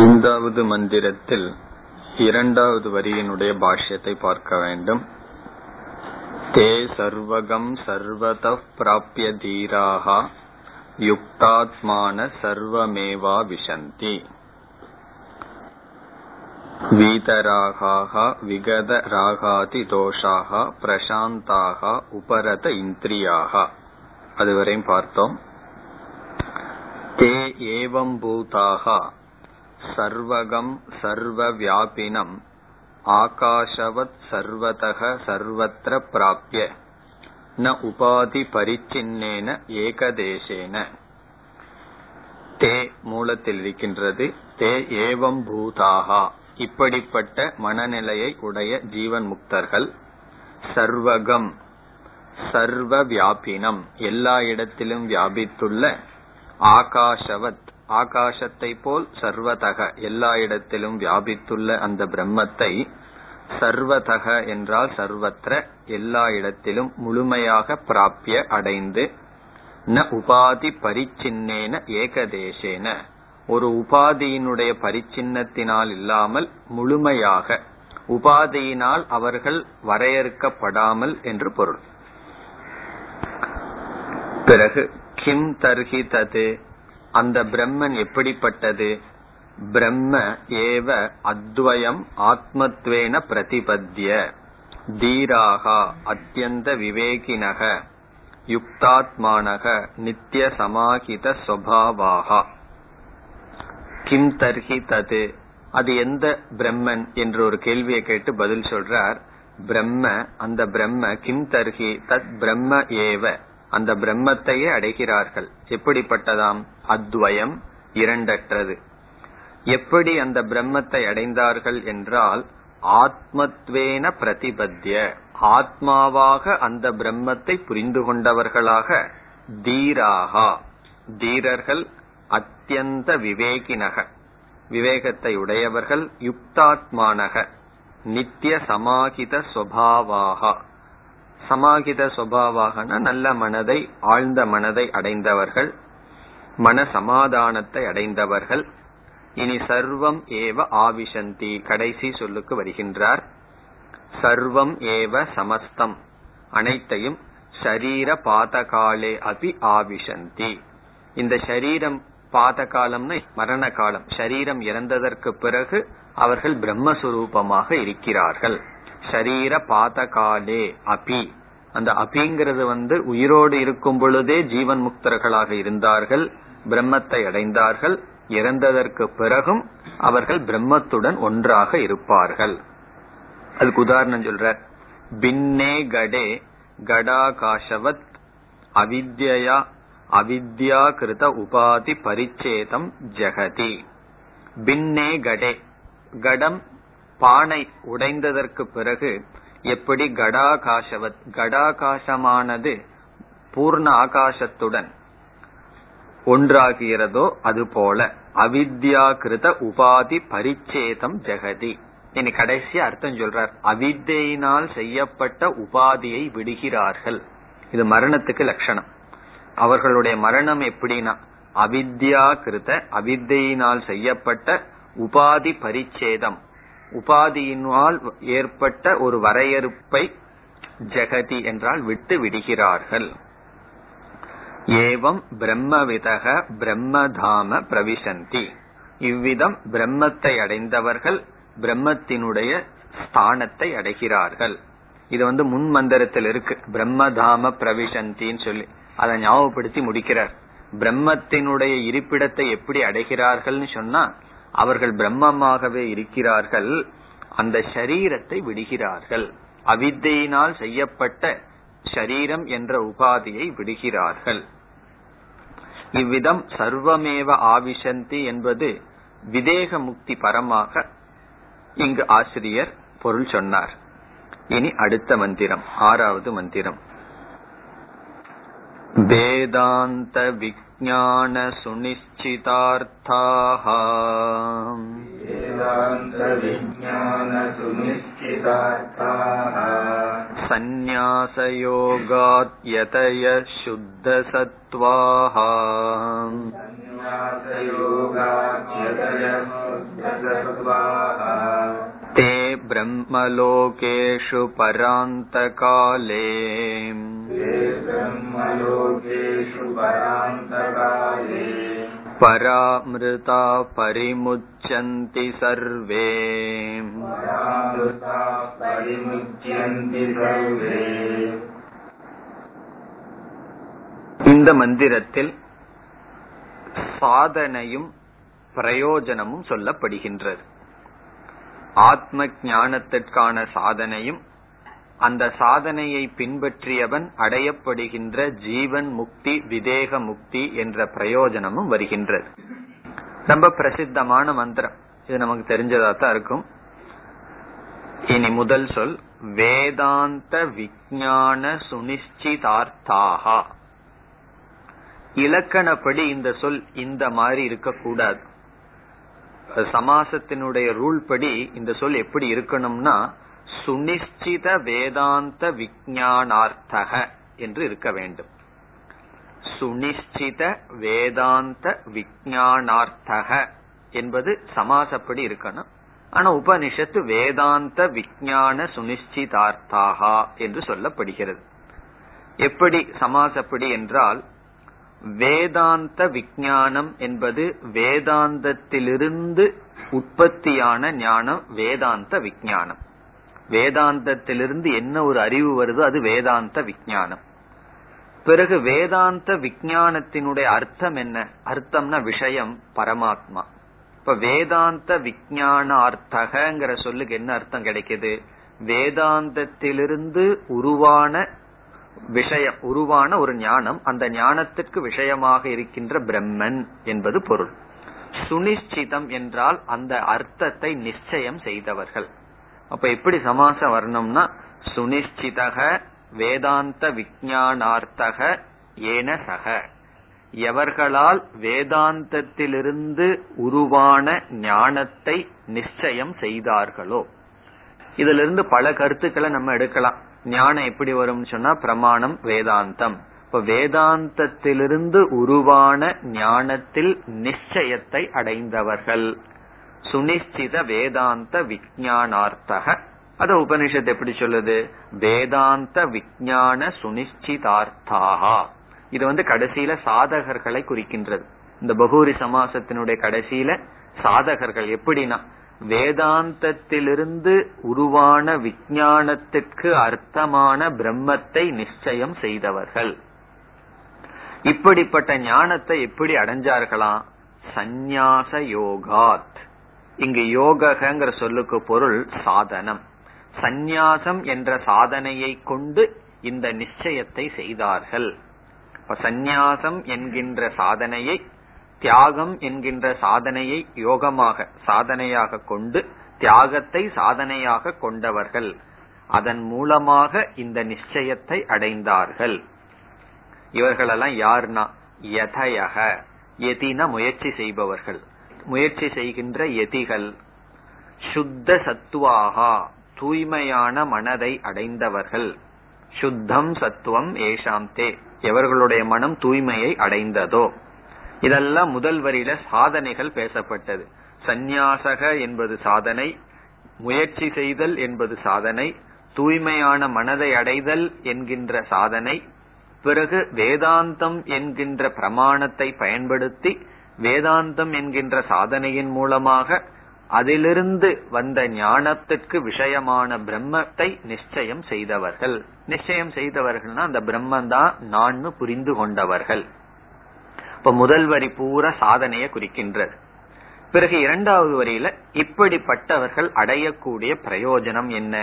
ஐந்தாவது மந்திரத்தில் இரண்டாவது வரியினுடைய பாஷ்யத்தை பார்க்க வேண்டும். தே சர்வகம் சர்வத பிராப்ய தீராக யுக்தாத்மான சர்வமேவா விஷந்தி வீதராகாக விகத ராகாதி தோஷாக பிரசாந்தாக உபரத இந்திரியாக. அதுவரையும் பார்த்தோம். தே ஏவம் பூதாக சர்வகம் சர்வவியாபினம் ஆகாஷவத் சர்வதக சர்வத்ர பிராப்ய ந உபாதி பரிச்சின்னேன ஏகதேசேன. தே மூலத்தில் இருக்கின்றது. தே ஏவம் பூதாகா இப்படிப்பட்ட மனநிலையை உடைய ஜீவன் முக்தர்கள் சர்வகம் சர்வவியாபினம் எல்லா இடத்திலும் வியாபித்துள்ள ஆகாஷவத் ஆகாசத்தை போல் சர்வதக எல்லா இடத்திலும் வியாபித்துள்ள அந்த பிரம்மத்தை சர்வதக என்றால் சர்வத்திர எல்லா இடத்திலும் முழுமையாக பிராப்திய அடைந்து ந உபாதி பரிச்சின்னேன ஏகதேசேன ஒரு உபாதியினுடைய பரிச்சின்னத்தினால் இல்லாமல் முழுமையாக உபாதியினால் அவர்கள் வரையறுக்கப்படாமல் என்று பொருள். பிறகு கிம் தர்ஹி தது அந்த பிரம்மன் எப்படிப்பட்டது? பிரம்ம ஏவ அத்வயம் ஆத்மத்வேன பிரதிபத்திய தீராகா அத்யந்த விவேகினக யுக்தாத்மானக நித்திய சமாகித ஸ்வபாவாகா. கிம் தர்ஹி தது அது எந்த பிரம்மன் என்று ஒரு கேள்வியை கேட்டு பதில் சொல்றார். பிரம்ம அந்த பிரம்ம கிம் தர்ஹி தத் பிரம்ம ஏவ அந்த பிரம்மத்தையே அடைகிறார்கள். எப்படிப்பட்டதாம்? அத்வயம் இரண்டற்றது. எப்படி அந்த பிரம்மத்தை அடைந்தார்கள் என்றால் ஆத்மத்வேன பிரதிபத்திய ஆத்மாவாக அந்த பிரம்மத்தை புரிந்து கொண்டவர்களாக தீராகா தீரர்கள் அத்தியந்த விவேகினக விவேகத்தை உடையவர்கள் யுக்தாத்மானக நித்திய சமாகித ஸ்வபாவாகா சமாகித சுபாவாகன நல்ல மனதை ஆழ்ந்த மனதை அடைந்தவர்கள் மன சமாதானத்தை அடைந்தவர்கள். இனி சர்வம் ஏவ ஆவிஷந்தி கடைசி சொல்லுக்கு வருகின்றார். சர்வம் ஏவ சமஸ்தம் அனைத்தையும் ஷரீர பாதகாலே அபி ஆவிஷந்தி. இந்த ஷரீரம் பாதகாலம்னா மரண காலம். ஷரீரம் இறந்ததற்கு பிறகு அவர்கள் பிரம்மஸ்வரூபமாக இருக்கிறார்கள். ஷரீர பாதகாலே அபி அந்த அபிங்கிறது உயிரோடு இருக்கும் பொழுதே ஜீவன் முக்தர்களாக இருந்தார்கள் பிரம்மத்தை அடைந்தார்கள். இறந்ததற்கு பிறகும் அவர்கள் பிரம்மத்துடன் ஒன்றாக இருப்பார்கள். அதுக்கு உதாரணம் சொல்ற பின்னே கடே கடாகாஷவத் அவித்யா அவித்யா கிருத உபாதி பரிச்சேதம் ஜெகதி. பின்னே கடே கடம் பானை உடைந்ததற்கு பிறகு எப்படி கடாகாஷவத் கடாகாசமானது பூர்ண ஆகாசத்துடன் ஒன்றாகிறதோ அதுபோல அவித்யா கிருத உபாதி பரிச்சேதம் ஜெகதி. இனி கடைசி அர்த்தம் சொல்றார். அவித்தையினால் செய்யப்பட்ட உபாதியை விடுகிறார்கள். இது மரணத்துக்கு லட்சணம். அவர்களுடைய மரணம் எப்படின்னா அவித்யா கிருத அவித்தையினால் செய்யப்பட்ட உபாதி பரிச்சேதம் உபாதியினால் ஏற்பட்ட ஒரு வரையறுப்பை ஜெகதி என்றால் விட்டு விடுகிறார்கள். ஏவம் பிரம்மவிதக பிரம்மதாம பிரவிசந்தி இவ்விதம் பிரம்மத்தை அடைந்தவர்கள் பிரம்மத்தினுடைய ஸ்தானத்தை அடைகிறார்கள். இது முன் மந்திரத்தில் இருக்கு பிரம்மதாம பிரவிசந்தின்னு சொல்லி அதை ஞாபகப்படுத்தி முடிக்கிறார். பிரம்மத்தினுடைய இருப்பிடத்தை எப்படி அடைகிறார்கள்னு சொன்னா அவர்கள் பிரம்மமாகவே இருக்கிறார்கள். அந்த ஷரீரத்தை விடுகிறார்கள். அவித்தையினால் செய்யப்பட்ட ஷரீரம் என்ற உபாதியை விடுகிறார்கள். இவ்விதம் சர்வமேவ ஆவிஷந்தி என்பது விதேக முக்தி பரமாக இங்கு ஆசிரியர் பொருள் சொன்னார். இனி அடுத்த மந்திரம், ஆறாவது மந்திரம். வேதாந்த விஞ்ஞான சுநிஷ்சிதார்த்தாஹ வேதாந்த விஞ்ஞான சுநிஷ்சிதார்த்தாஹ சந்நியாச யோகாத் யதய சுத்த சத்வாஹ சந்நியாச யோகாத் யதய ब्रह्मलोकेषु परान्तकाले परामृता परिमुच्यन्ति सर्वे இந்த மந்திரத்தில் சாதனையும் பிரயோஜனமும் சொல்லப்படுகின்றது. ஆத்ம ஞானத்திற்கான சாதனையும் அந்த சாதனையை பின்பற்றியவன் அடையப்படுகின்ற ஜீவன் முக்தி விதேக முக்தி என்ற பிரயோஜனமும் வருகின்றது. ரொம்ப பிரசித்தமான மந்திரம் இது, நமக்கு தெரிஞ்சதா தான் இருக்கும். இனி முதல் சொல் வேதாந்த விஞ்ஞான சுனிச்சிதார்த்தாகா. இலக்கணப்படி இந்த சொல் இந்த மாதிரி இருக்கக்கூடாது. சமாசத்தினுடைய ரூல் படி இந்த சொல் எப்படி இருக்கணும்னா சுனிச்சித வேதாந்த விஞ்ஞானார்த்தக என்று இருக்க வேண்டும். சுனிச்சித வேதாந்த விஞ்ஞானார்த்தக என்பது சமாசப்படி இருக்கணும். ஆனா உபனிஷத்து வேதாந்த விஞ்ஞான சுனிச்சிதார்த்தாக என்று சொல்லப்படுகிறது. எப்படி சமாசப்படி என்றால் வேதாந்த விஞ்ஞானம் என்பது வேதாந்தத்திலிருந்து உற்பத்தியான ஞானம் வேதாந்த விஞ்ஞானம். வேதாந்தத்திலிருந்து என்ன ஒரு அறிவு வருதோ அது வேதாந்த விஞ்ஞானம். பிறகு வேதாந்த விஞ்ஞானத்தினுடைய அர்த்தம் என்ன? அர்த்தம்னா விஷயம், பரமாத்மா. இப்ப வேதாந்த விஞ்ஞான அர்த்தகங்கிற சொல்லுக்கு என்ன அர்த்தம் கிடைக்குது? வேதாந்தத்திலிருந்து உருவான விஷயம், உருவான ஒரு ஞானம், அந்த ஞானத்திற்கு விஷயமாக இருக்கின்ற பிரம்மன் என்பது பொருள். சுனிச்சிதம் என்றால் அந்த அர்த்தத்தை நிச்சயம் செய்தவர்கள். அப்ப எப்படி சமாசம் வரணும்னா சுனிச்சிதக வேதாந்த விஞ்ஞானார்த்தக ஏன சக, எவர்களால் வேதாந்தத்திலிருந்து உருவான ஞானத்தை நிச்சயம் செய்தார்களோ. இதுல இருந்து பல கருத்துக்களை நம்ம எடுக்கலாம். ஞானம் எப்படி வரும் சொன்னா பிரமாணம் வேதாந்தம். இப்ப வேதாந்தத்திலிருந்து உருவான ஞானத்தில் நிச்சயத்தை அடைந்தவர்கள் சுனிச்சித வேதாந்த விஞ்ஞானார்த்தக. அத உபனிஷத் எப்படி சொல்லுது? வேதாந்த விஞ்ஞான சுனிச்சிதார்த்தாக. இது கடைசியில சாதகர்களை குறிக்கின்றது. இந்த பகூரி சமாசத்தினுடைய கடைசியில சாதகர்கள் எப்படின்னா வேதாந்தத்திலிருந்து உருவான விஞ்ஞானத்திற்கு அர்த்தமான பிரம்மத்தை நிச்சயம் செய்தவர்கள். இப்படிப்பட்ட ஞானத்தை எப்படி அடைஞ்சார்களாம்? சந்நியாச யோகாத். இங்கு யோகங்கிற சொல்லுக்கு பொருள் சாதனம். சந்நியாசம் என்ற சாதனையை கொண்டு இந்த நிச்சயத்தை செய்தார்கள். சந்நியாசம் என்கின்ற சாதனையை, தியாகம் என்கின்ற சாதனையை யோகமாக சாதனையாக கொண்டு, தியாகத்தை சாதனையாக கொண்டவர்கள். அதன் மூலமாக இந்த நிச்சயத்தை அடைந்தார்கள். இவர்களெல்லாம் யார்னா யதயக, யதினா முயற்சி செய்பவர்கள், முயற்சி செய்கின்ற யதிகள். சுத்த சத்துவாகா, தூய்மையான மனதை அடைந்தவர்கள். சுத்தம் சத்துவம் ஏஷாம் தே, எவர்களுடைய மனம் தூய்மையை அடைந்ததோ. இதெல்லாம் முதல் வரியில சாதனைகள் பேசப்பட்டது. சந்நியாசக என்பது சாதனை, முயற்சி செய்தல் என்பது சாதனை, தூய்மையான மனதை அடைதல் என்கின்ற சாதனை. பிறகு வேதாந்தம் என்கின்ற பிரமாணத்தை பயன்படுத்தி வேதாந்தம் என்கின்ற சாதனையின் மூலமாக அதிலிருந்து வந்த ஞானத்திற்கு விஷயமான பிரம்மத்தை நிச்சயம் செய்தவர்கள். நிச்சயம் செய்தவர்கள்னா அந்த பிரம்மன் தான் நான் புரிந்து கொண்டவர்கள். இப்ப முதல் வரி பூரா சாதனையை குறிக்கின்றது. பிறகு இரண்டாவது வரியில இப்படிப்பட்டவர்கள் அடையக்கூடிய பிரயோஜனம் என்ன?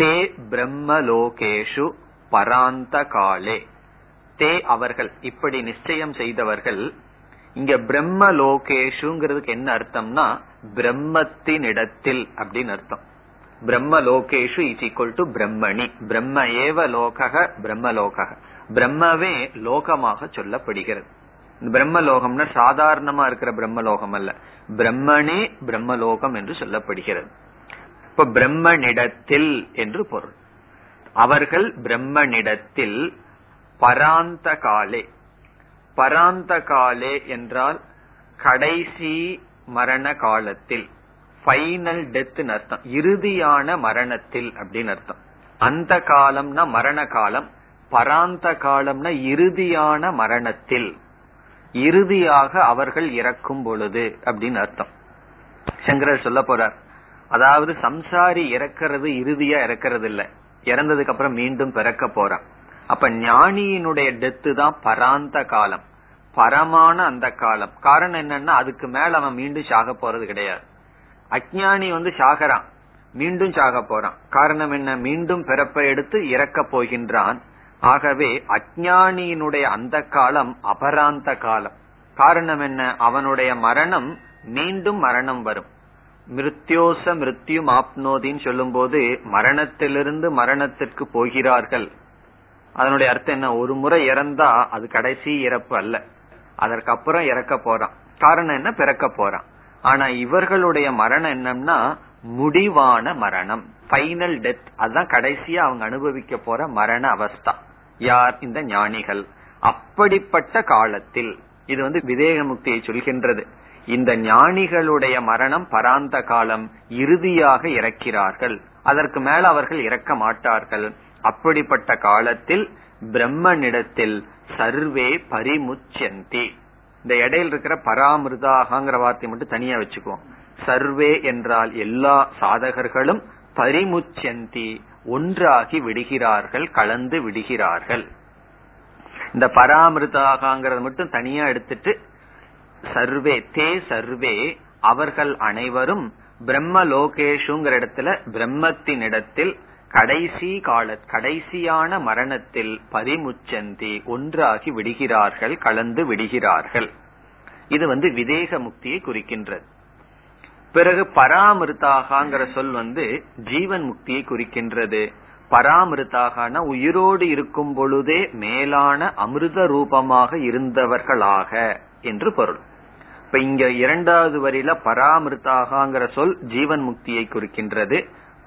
தே பிரம்மலோகேஷு பராந்த காலே. தே அவர்கள், இப்படி நிச்சயம் செய்தவர்கள். இங்க பிரம்மலோகேஷுங்கிறதுக்கு என்ன அர்த்தம்னா பிரம்மத்தின் இடத்தில் அப்படின்னு அர்த்தம். பிரம்மலோகேஷு இஸ் ஈக்வல் டு பிரம்மணி. பிரம்ம ஏவ லோகக பிரம்மலோக, பிரம்மவே லோகமாக சொல்லப்படுகிறது. பிரம்மலோகம்னா சாதாரணமா இருக்கிற பிரம்மலோகம் அல்ல, பிரம்மனே பிரம்மலோகம் என்று சொல்லப்படுகிறது. இப்ப பிரம்மனிடத்தில் என்று பொருள். அவர்கள் பிரம்மனிடத்தில் பராந்த காலே. பராந்த காலே என்றால் கடைசி மரண காலத்தில், ஃபைனல் டெத்னு அர்த்தம், இறுதியான மரணத்தில் அப்படின்னு அர்த்தம். அந்த காலம்னா மரண காலம், பராந்த காலம்னா இறுதியான மரணத்தில், இறுதியாக அவர்கள் இறக்கும் பொழுது அப்படின்னு அர்த்தம் சங்கரர் சொல்ல போறார். அதாவது சம்சாரி இறக்கிறது இறுதியா இறக்கிறது இல்ல, இறந்ததுக்கு அப்புறம் மீண்டும் பிறக்க போறான். அப்ப ஞானியினுடைய டெத்து தான் பராந்த காலம், பரமான அந்த காலம். காரணம் என்னன்னா அதுக்கு மேல அவன் மீண்டும் சாக போறது கிடையாது. அஞ்ஞானி சாகறான், மீண்டும் சாக போறான். காரணம் என்ன? மீண்டும் பிறப்பை எடுத்து இறக்க போகின்றான். ஆகவே அஞ்ஞானியினுடைய அந்த காலம் அபராந்த காலம். காரணம் என்ன? அவனுடைய மரணம் மீண்டும் மரணம் வரும். மிருத்யோச மிருத்யும் ஆப்னோதின்னு சொல்லும் போது மரணத்திலிருந்து மரணத்திற்கு போகிறார்கள். அதனுடைய அர்த்தம் என்ன? ஒரு முறை இறந்தா அது கடைசி இறப்பு அல்ல, அதற்கப்புறம் இறக்க போறான். காரணம் என்ன? பிறக்க போறான். ஆனா இவர்களுடைய மரணம் என்னன்னா முடிவான மரணம், ஃபைனல் டெத். அதுதான் கடைசியா அவங்க அனுபவிக்க போற மரண அவஸ்தா. யார்? இந்த ஞானிகள். அப்படிப்பட்ட காலத்தில் இது விதேக முக்தியை சொல்கின்றது. இந்த ஞானிகளுடைய மரணம் பராந்த காலம், இறுதியாக இறக்கிறார்கள், அதற்கு மேல அவர்கள் இறக்க மாட்டார்கள். அப்படிப்பட்ட காலத்தில் பிரம்மனிடத்தில் சர்வே பரிமுச்சந்தி. இந்த இடையில் இருக்கிற பராமிருதாகங்கிற வார்த்தை மட்டும் தனியா வச்சுக்குவோம். சர்வே என்றால் எல்லா சாதகர்களும், பரிமுச்சந்தி ஒன்றாகி விடுகிறார்கள், கலந்து விடுகிறார்கள். இந்த பராமிருதாகங்கிறது மட்டும் தனியா எடுத்துட்டு சர்வே, தே சர்வே, அவர்கள் அனைவரும் பிரம்ம லோகேஷுங்கிற இடத்துல பிரம்மத்தின் இடத்தில் கடைசி கால கடைசியான மரணத்தில் பரிமுச்சந்தி ஒன்றாகி விடுகிறார்கள், கலந்து விடுகிறார்கள். இது விதேக முக்தியை குறிக்கின்றது. பிறகு பராமிருதாகாங்கிற சொல் ஜீவன் முக்தியை குறிக்கின்றது. பராமிருதாகனா உயிரோடு இருக்கும் பொழுதே மேலான அமிர்த ரூபமாக இருந்தவர்களாக என்று பொருள். இப்ப இங்க இரண்டாவது வரியில பராமிருதாகாங்கிற சொல் ஜீவன் முக்தியை குறிக்கின்றது.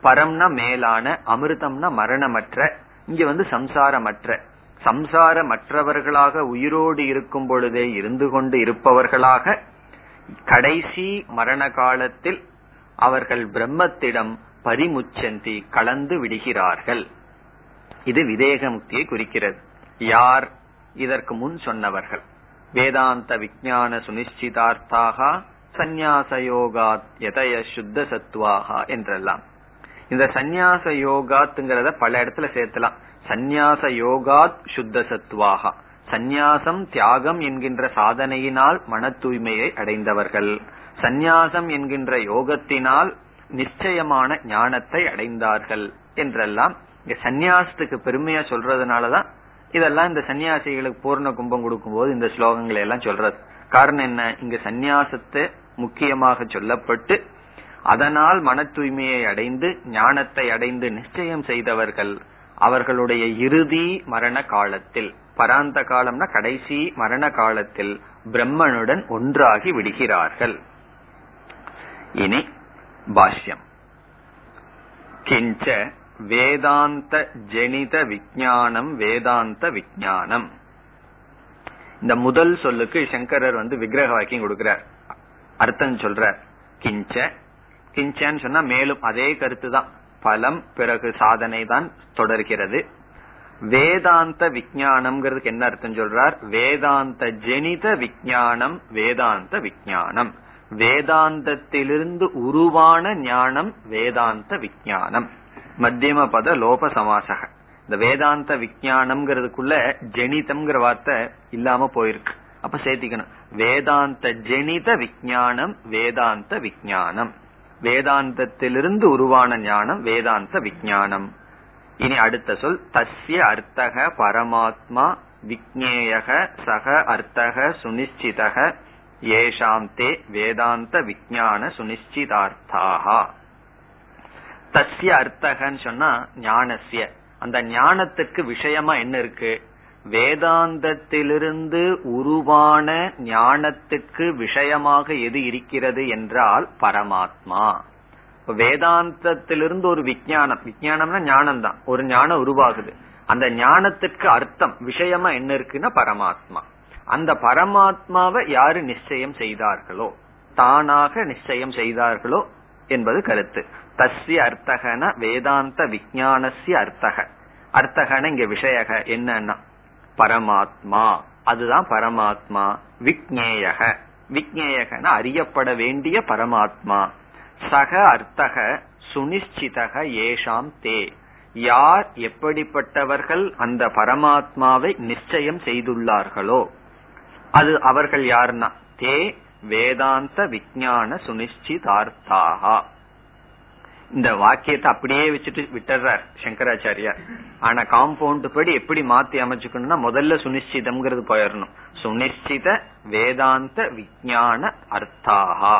பரம்னா மேலான, அமிர்தம்னா மரணமற்ற, இங்க சம்சாரமற்ற, சம்சாரமற்றவர்களாக உயிரோடு இருக்கும் பொழுதே இருந்து கொண்டு இருப்பவர்களாக கடைசி மரண காலத்தில் அவர்கள் பிரம்மத்திடம் பரிமுச்சந்தி கலந்து விடுகிறார்கள். இது விதேக முக்தியை குறிக்கிறது. யார்? இதற்கு முன் சொன்னவர்கள். வேதாந்த விஞ்ஞான சுனிச்சிதார்த்தாக சந்நியாசயோகா யதய சுத்த சத்வாகா என்றெல்லாம். இந்த சந்நியாச யோகாத்ங்கிறத பல இடத்துல சேர்த்தலாம். சந்நியாச யோகாத் சுத்த சத்வாகா, சந்நியாசம் தியாகம் என்கின்ற சாதனையினால் மன தூய்மையை அடைந்தவர்கள், சந்நியாசம் என்கின்ற யோகத்தினால் நிச்சயமான ஞானத்தை அடைந்தார்கள் என்றெல்லாம். இங்க சந்நியாசத்துக்கு பெருமையா சொல்றதுனாலதான் இதெல்லாம் இந்த சன்னியாசிகளுக்கு பூர்ண கும்பம் கொடுக்கும் போது இந்த ஸ்லோகங்களை எல்லாம் சொல்றது. காரணம் என்ன? இங்க சந்நியாசத்தை முக்கியமாக சொல்லப்பட்டு அதனால் மன தூய்மையை அடைந்து ஞானத்தை அடைந்து நிச்சயம் செய்தவர்கள் அவர்களுடைய இறுதி மரண காலத்தில், பராந்த காலம்னா கடைசி மரண காலத்தில் பிரம்மனுடன் ஒன்றாகி விடுகிறார்கள். இனி பாஷ்யம். கிஞ்ச வேதாந்த ஜனித விஞ்ஞானம் வேதாந்த விஞ்ஞானம். இந்த முதல் சொல்லுக்கு சங்கரர் விக்கிரக வாக்கியம் கொடுக்கிறார், அர்த்தம் சொல்றார். கிஞ்ச கிஞ்சன்னு சொன்னா மேலும் அதே கருத்து தான், பலம் பிறகு சாதனை தான் தொடர்கிறது. வேதாந்த விஞ்ஞானம்ங்கிறதுக்கு என்ன அர்த்தம் சொல்றார்? வேதாந்த ஜனித விஞ்ஞானம் வேதாந்த விஞ்ஞானம், வேதாந்தத்திலிருந்து உருவான ஞானம் வேதாந்த விஞ்ஞானம். மத்தியம பத லோப சமாசக. இந்த வேதாந்த விஞ்ஞானம்ங்கிறதுக்குள்ள ஜனிதம்ங்கிற வார்த்தை இல்லாம போயிருக்கு, அப்ப சேர்த்திக்கணும். வேதாந்த ஜனித விஞ்ஞானம் வேதாந்த விஞ்ஞானம், வேதாந்தத்திலிருந்து உருவான ஞானம் வேதாந்த விஞ்ஞானம். இனி அடுத்த சொல் தஸ்ய அர்த்தக பரமாத்மா விக்ஞேயக சக அர்த்தக சுனிச்சிதக ஏஷாம் தே வேதாந்த விஞ்ஞான சுனிச்சிதார்த்தாக. தஸ்ய அர்த்தகன்னு சொன்னா ஞானஸ்ய, அந்த ஞானத்துக்கு விஷயமா என்ன இருக்கு? வேதாந்தத்திலிருந்து உருவான ஞானத்துக்கு விஷயமாக எது இருக்கிறது என்றால் பரமாத்மா. வேதாந்தத்திலிருந்து ஒரு விஞ்ஞானம், விஞ்ஞானம்னா ஞானம் தான், ஒரு ஞானம் உருவாகுது. அந்த ஞானத்துக்கு அர்த்தம் விஷயமா என்ன இருக்குன்னா பரமாத்மா. அந்த பரமாத்மாவை யாரு நிச்சயம் செய்தார்களோ, தானாக நிச்சயம் செய்தார்களோ என்பது கருத்து. தஸ்ய அர்த்தகன வேதாந்த விஞ்ஞானஸ்ய அர்த்தக, அர்த்தகன இங்க விஷயக என்னன்னா பரமாத்மா, அதுதான் பரமாத்மா. விக்ஞேயக, விக்ஞேயகன அறியப்பட வேண்டிய பரமாத்மா. சக அர்த்தக சுனிச்சிதக ஏஷாம் தே, யார் எப்படிப்பட்டவர்கள் அந்த பரமாத்மாவை நிச்சயம் செய்துள்ளார்களோ அது அவர்கள் யார்னா தே வேதாந்த விஞ்ஞான சுனிச்சிதார்த்தாகா. இந்த வாக்கியத்தை அப்படியே வச்சுட்டு விட்டுறார் சங்கராச்சாரியார். ஆனா காம்பவுண்ட் படி எப்படி மாத்தி அமைச்சுக்கணும்னா முதல்ல சுனிச்சிதம்ங்கிறது போயிடணும். சுனிச்சித வேதாந்த விஞ்ஞான அர்த்தாகா.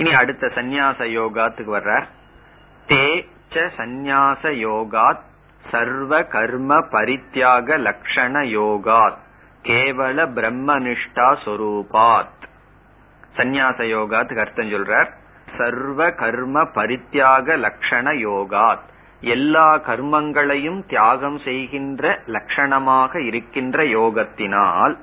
இனி அடுத்த சந்நியாச யோகாத்துக்கு வர்றார். தே ச சந்நியாச யோகாத் சர்வ கர்ம பரித்யாக லக்ஷண யோகாத் கேவல பிரம்மனிஷ்டா சொரூபாத். சந்நியாச யோகாத்துக்கு அர்த்தம் சொல்றார், சர்வ கர்ம பரித்யாக லக்ஷண யோகாத், எல்லா கர்மங்களையும் தியாகம் செய்கின்ற லட்சணமாக இருக்கின்ற யோகத்தினால்.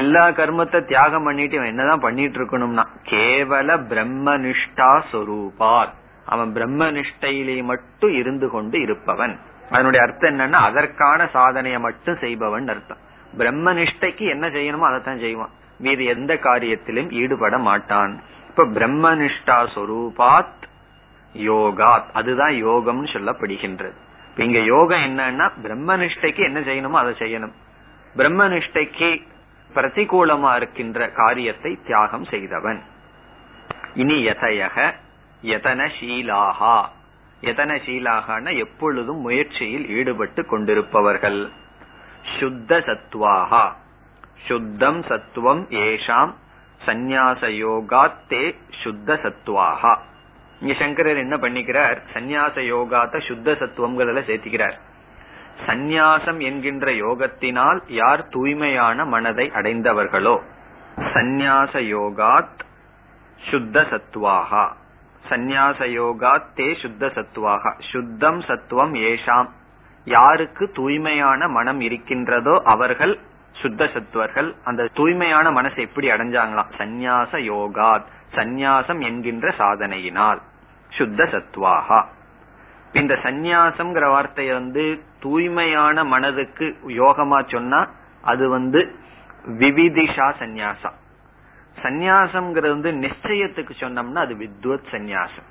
எல்லா கர்மத்தை தியாகம் பண்ணிட்டு என்னதான் பண்ணிட்டு இருக்கணும்னா கேவல பிரம்மனிஷ்டா சொரூபாத், அவன் பிரம்மனிஷ்டையிலே மட்டும் இருந்து கொண்டு இருப்பவன். அதனுடைய அர்த்தம் என்னன்னா அதற்கான சாதனையை மட்டும் செய்பவன் அர்த்தம். பிரம்மனிஷ்டைக்கு என்ன செய்யணுமோ அதைத்தான் செய்வான், மீது எந்த காரியத்திலும் ஈடுபட மாட்டான். இப்ப பிரம்மனிஷ்டா சொரூபாத் யோகாத், அதுதான் யோகம்னு சொல்லப்படுகின்றது. இங்க யோகம் என்னன்னா பிரம்மனிஷ்டைக்கு என்ன செய்யணுமோ அதை செய்யணும், பிரம்மனிஷ்டைக்கு பிரதிகூலமா இருக்கின்ற காரியத்தை தியாகம் செய்தவன். இனி யதயக யதனசீலாகா, யதனசீலாகனா எப்பொழுதும் முயற்சியில் ஈடுபட்டு கொண்டிருப்பவர்கள். சுத்த சத்வாகா, சுத்தம் சத்துவம் ஏஷாம் சந்நியாச யோகாத்தே சுத்த சத்வாகா. இங்க சங்கரர் என்ன பண்ணிக்கிறார், சந்நியாச யோகாத்த சுத்த சத்துவம்கள சேர்த்திக்கிறார். சந்நியாசம் என்கின்ற யோகத்தினால் யார் தூய்மையான மனதை அடைந்தவர்களோ சந்நியாச யோகாத் சுத்த சத்வாகா, சந்நியாச யோகாத் தே சுத்த சத்வாகா. சுத்தம் சத்துவம் ஏஷாம், யாருக்கு தூய்மையான மனம் இருக்கின்றதோ அவர்கள் சுத்த சத்துவர்கள். அந்த தூய்மையான மனசை எப்படி அடைஞ்சாங்களாம், சந்நியாச யோகாத், சந்நியாசம் என்கின்ற சாதனையினால் சுத்த சத்வாகா. இந்த சந்நியாசம்ங்கிற வார்த்தையை தூய்மையான மனதுக்கு யோகமா சொன்னா அது விவிதிஷா சந்நியாசா. சந்நியாசம்ங்கிறது நிச்சயத்துக்கு சொன்னோம்னா அது வித்வத் சந்நியாசம்.